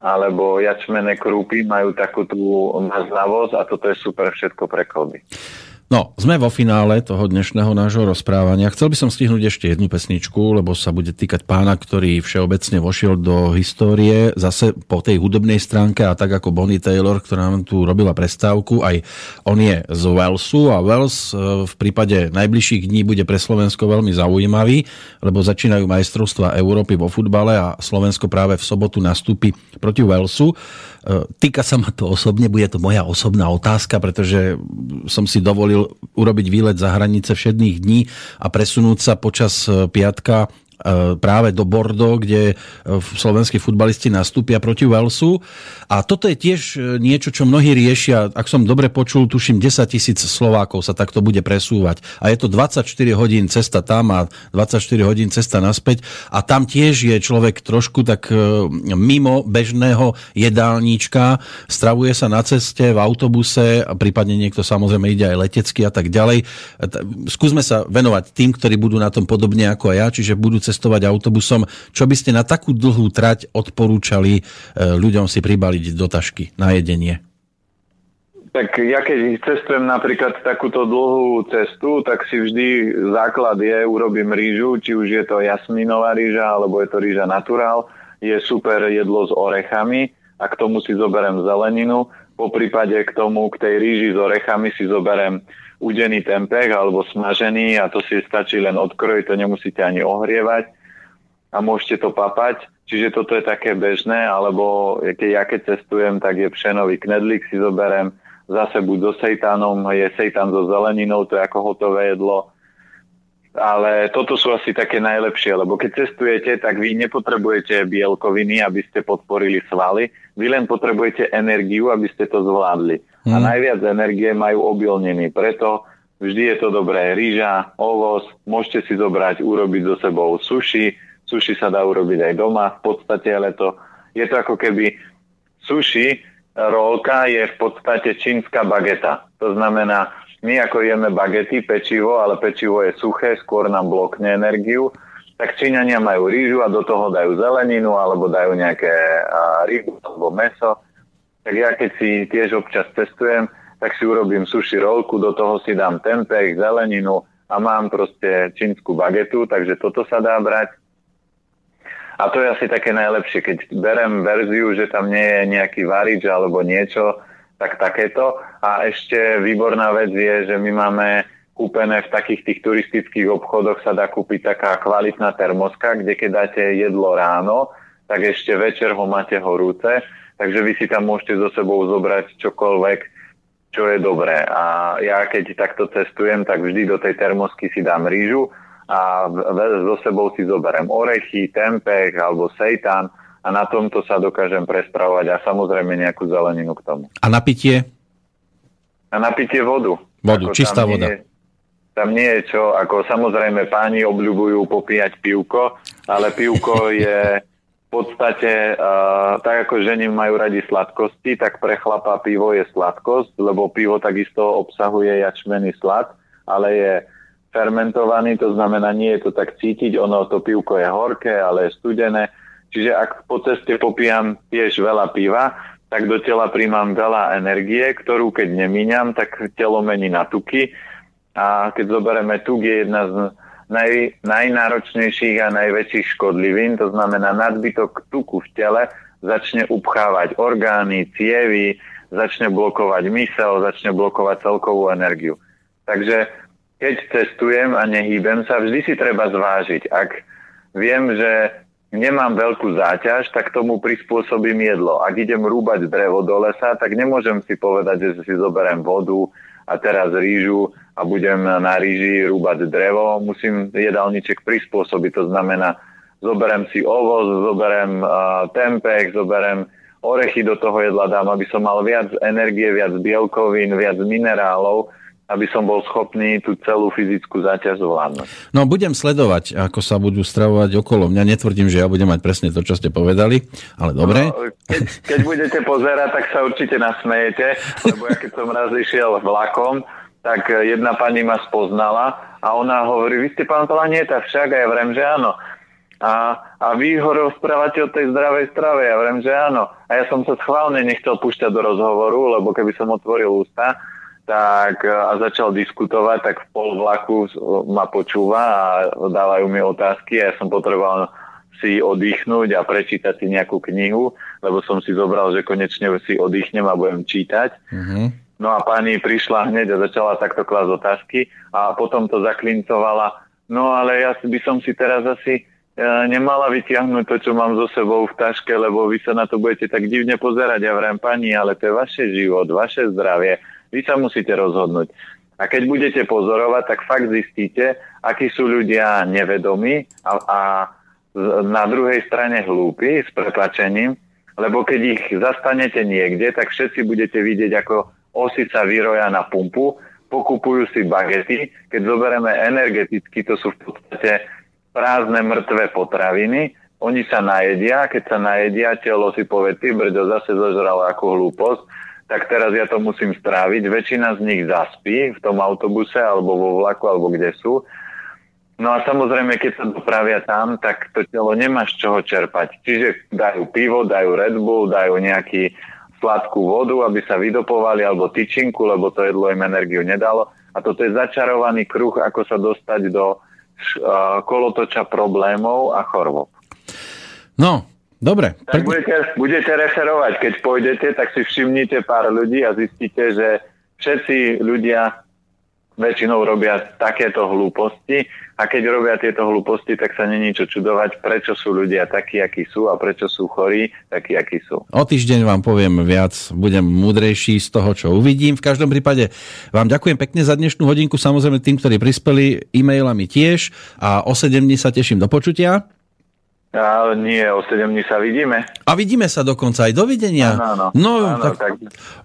alebo jačmené krúpy majú takú tú mazlavosť a toto je super všetko pre kĺby. No, sme vo finále toho dnešného nášho rozprávania. Chcel by som stihnúť ešte jednu pesničku, lebo sa bude týkať pána, ktorý všeobecne vošiel do histórie, zase po tej hudobnej stránke a tak ako Bonnie Tyler, ktorá nám tu robila prestávku, aj on je z Walesu a Wales v prípade najbližších dní bude pre Slovensko veľmi zaujímavý, lebo začínajú majstrovstvá Európy vo futbale a Slovensko práve v sobotu nastúpi proti Walesu. Týka sa ma to osobne, bude to moja osobná otázka, pretože som si dovolil urobiť výlet za hranice všedných dní a presunúť sa počas piatka práve do Bordo, kde slovenskí futbalisti nastúpia proti Walesu. A toto je tiež niečo, čo mnohí riešia. Ak som dobre počul, tuším desaťtisíc Slovákov sa takto bude presúvať. A je to dvadsaťštyri hodín cesta tam a dvadsaťštyri hodín cesta naspäť. A tam tiež je človek trošku tak mimo bežného jedálnička. Stravuje sa na ceste, v autobuse, a prípadne niekto samozrejme ide aj letecky a tak ďalej. Skúsme sa venovať tým, ktorí budú na tom podobne ako aj ja, čiže budú cestovať autobusom. Čo by ste na takú dlhú trať odporúčali ľuďom si pribaliť do tašky na jedenie? Tak ja keď cestujem napríklad takúto dlhú cestu, tak si vždy základ je, urobím rýžu, či už je to jasmínová rýža, alebo je to rýža naturál. Je super jedlo s orechami a k tomu si zoberiem zeleninu. Po prípade k tomu, k tej rýži s orechami si zoberiem udený tempeh alebo smažený a to si stačí len odkrojiť, to nemusíte ani ohrievať a môžete to papať. Čiže toto je také bežné, alebo keď ja keď cestujem, tak je pšenový knedlík si zoberiem zase buď so seitánom, je seitan so zeleninou, to je ako hotové jedlo. Ale toto sú asi také najlepšie, lebo keď cestujete, tak vy nepotrebujete bielkoviny, aby ste podporili svaly, vy len potrebujete energiu, aby ste to zvládli. A najviac energie majú obilniny, preto vždy je to dobré rýža, ovoz, môžete si zobrať, urobiť so sebou sushi, sushi sa dá urobiť aj doma, v podstate, ale to je to ako keby sushi, rolka je v podstate čínska bageta, to znamená, my ako jeme bagety, pečivo, ale pečivo je suché, skôr nám blokne energiu, tak Číňania majú rýžu a do toho dajú zeleninu alebo dajú nejaké a, rybu alebo mäso. Tak ja keď si tiež občas cestujem, tak si urobím sushi rolku, do toho si dám tempeh, zeleninu a mám proste čínsku bagetu, takže toto sa dá brať. A to je asi také najlepšie, keď berem verziu, že tam nie je nejaký varič alebo niečo, tak takéto. A ešte výborná vec je, že my máme kúpené v takých tých turistických obchodoch sa dá kúpiť taká kvalitná termoska, kde keď dáte jedlo ráno, tak ešte večer ho máte horúce. takže vy si tam môžete so sebou zobrať čokoľvek, čo je dobré. A ja keď takto cestujem, tak vždy do tej termosky si dám rýžu a so sebou si zoberiem orechy, tempeh alebo seitan a na tomto sa dokážem prespravovať a samozrejme nejakú zeleninu k tomu. A na pitie? A na pitie vodu. Vodu, ako čistá voda. Nie, tam nie je čo, ako samozrejme páni obľubujú popíjať pivko, ale pivko je v podstate uh, tak ako ženy majú radi sladkosti, tak pre chlapa pivo je sladkosť, lebo pivo takisto obsahuje jačmený slad, ale je fermentovaný, to znamená, nie je to tak cítiť, ono to pivko je horké, ale je studené. Čiže ak po ceste popíjam tiež veľa piva, tak do tela príjmam veľa energie, ktorú keď nemíňam, tak telo mení na tuky. A keď zoberieme tuk, je jedna z naj, najnáročnejších a najväčších škodlivín, to znamená nadbytok tuku v tele začne upchávať orgány, cievy, začne blokovať myseľ, začne blokovať celkovú energiu. Takže keď cestujem a nehýbem sa, vždy si treba zvážiť. Ak viem, že nemám veľkú záťaž, tak tomu prispôsobím jedlo. Ak idem rúbať drevo do lesa, tak nemôžem si povedať, že si zoberiem vodu a teraz rýžu a budem na rýži rúbať drevo. Musím jedálniček prispôsobiť. To znamená, zoberiem si ovoz, zoberiem uh, tempeh, zoberiem orechy do toho jedla dám, aby som mal viac energie, viac bielkovín, viac minerálov, aby som bol schopný tú celú fyzickú záťaž zvládnuť. No budem sledovať, ako sa budú stravovať okolo mňa. Netvrdím, že ja budem mať presne to, čo ste povedali, ale dobre. No, keď, keď budete pozerať, tak sa určite nasmejete, lebo ja keď som raz išiel vlakom, tak jedna pani ma spoznala a ona hovorí, vy ste pán Planieta však? A ja vrem, že áno. A, a vy ho rozprávate o tej zdravej strave? Ja vrem, že áno. A ja som sa schválne nechcel púšťať do rozhovoru, lebo keby som otvoril ústa, tak a začal diskutovať, tak v pol vlaku ma počúva a dávajú mi otázky a ja som potreboval si oddychnúť a prečítať si nejakú knihu, lebo som si zobral, že konečne si oddychnem a budem čítať. Mm-hmm. No a pani prišla hneď a začala takto klásť otázky a potom to zaklincovala. No ale ja by som si teraz asi nemala vytiahnuť to, čo mám so sebou v taške, lebo vy sa na to budete tak divne pozerať. Ja vrem, pani, ale to je vaše život, vaše zdravie. Vy sa musíte rozhodnúť. A keď budete pozorovať, tak fakt zistíte, akí sú ľudia nevedomí a, a na druhej strane hlúpi, s prepáčením, lebo keď ich zastanete niekde, tak všetci budete vidieť, ako osy sa vyroja na pumpu, pokupujú si bagety. Keď zoberieme energeticky, to sú v podstate prázdne mŕtve potraviny, oni sa najedia, keď sa najedia, telo si povie, ty brďo, zase zožralo akú hlúposť, tak teraz ja to musím stráviť. Väčšina z nich zaspí v tom autobuse alebo vo vlaku, alebo kde sú. No a samozrejme, keď sa dopravia tam, tak to telo nemá z čoho čerpať. Čiže dajú pivo, dajú Red Bull, dajú nejaký sladkú vodu, aby sa vydopovali, alebo tyčinku, lebo to jedlo im energiu nedalo. A toto je začarovaný kruh, ako sa dostať do uh, kolotoča problémov a chorôb. No, dobre. Tak budete, budete referovať. Keď pôjdete, tak si všimnite pár ľudí a zistíte, že všetci ľudia väčšinou robia takéto hlúposti a keď robia tieto hlúposti, tak sa není čo čudovať, prečo sú ľudia takí, akí sú a prečo sú chorí, takí, akí sú. O týždeň vám poviem viac, budem múdrejší z toho, čo uvidím. V každom prípade vám ďakujem pekne za dnešnú hodinku, samozrejme tým, ktorí prispeli, e-mailami tiež a o sedem dní sa teším do počutia. A nie, o sedem dní sa vidíme. A vidíme sa dokonca aj. Dovidenia. Áno, áno. No, áno, tak, tak,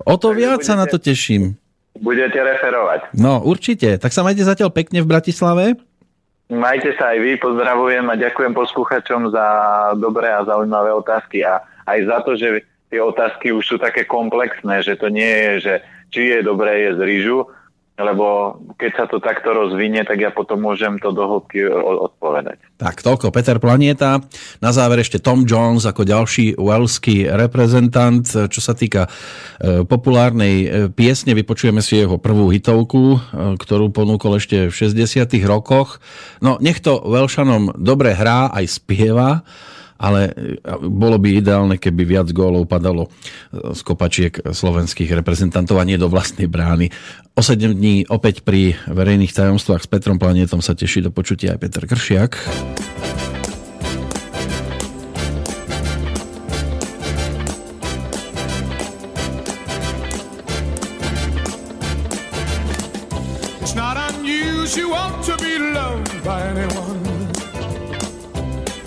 o to tak viac budete, sa na to teším. Budete referovať. No, určite. Tak sa majte zatiaľ pekne v Bratislave. Majte sa aj vy, pozdravujem a ďakujem posluchačom za dobré a zaujímavé otázky a aj za to, že tie otázky už sú také komplexné, že to nie je, že či je dobré jesť rýžu, lebo keď sa to takto rozvinie, tak ja potom môžem to do hĺbky odpovedať. Tak, toľko Peter Planieta. Na záver ešte Tom Jones ako ďalší waleský reprezentant. Čo sa týka populárnej piesne, vypočujeme si jeho prvú hitovku, ktorú ponúkol ešte v šesťdesiatych rokoch. No, nech to Welšanom dobre hrá, aj spieva, ale bolo by ideálne, keby viac gólov padalo z kopačiek slovenských reprezentantov a nie do vlastnej brány. O sedem dní opäť pri verejných tajomstvách s Petrom Planietom sa teší do počutia aj Peter Kršiak.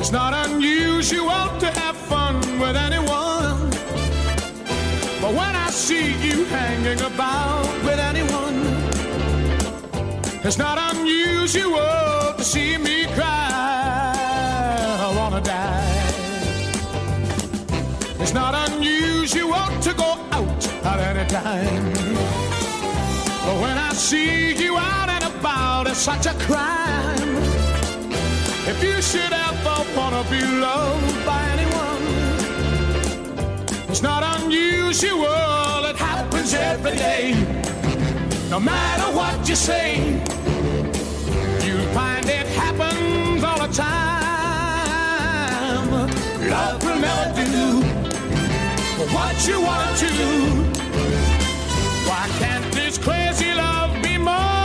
It's not unusual to have fun with anyone, but when I see you hanging about with anyone, it's not unusual to see me cry. I wanna die. It's not unusual to go out at any time, but when I see you out and about, it's such a crime. If you should ever wanna be loved by anyone, it's not unusual, it happens every day. No matter what you say, you'll find it happens all the time. Love will never do what you want to do. Why can't this crazy love be more?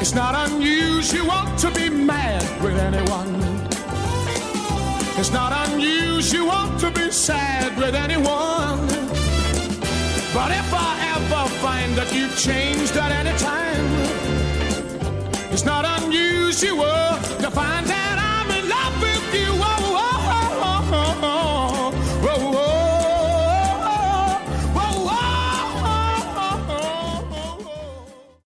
It's not unusual to be mad with anyone. It's not unusual to be sad with anyone. But if I ever find that you've changed at any time, it's not unusual to find out.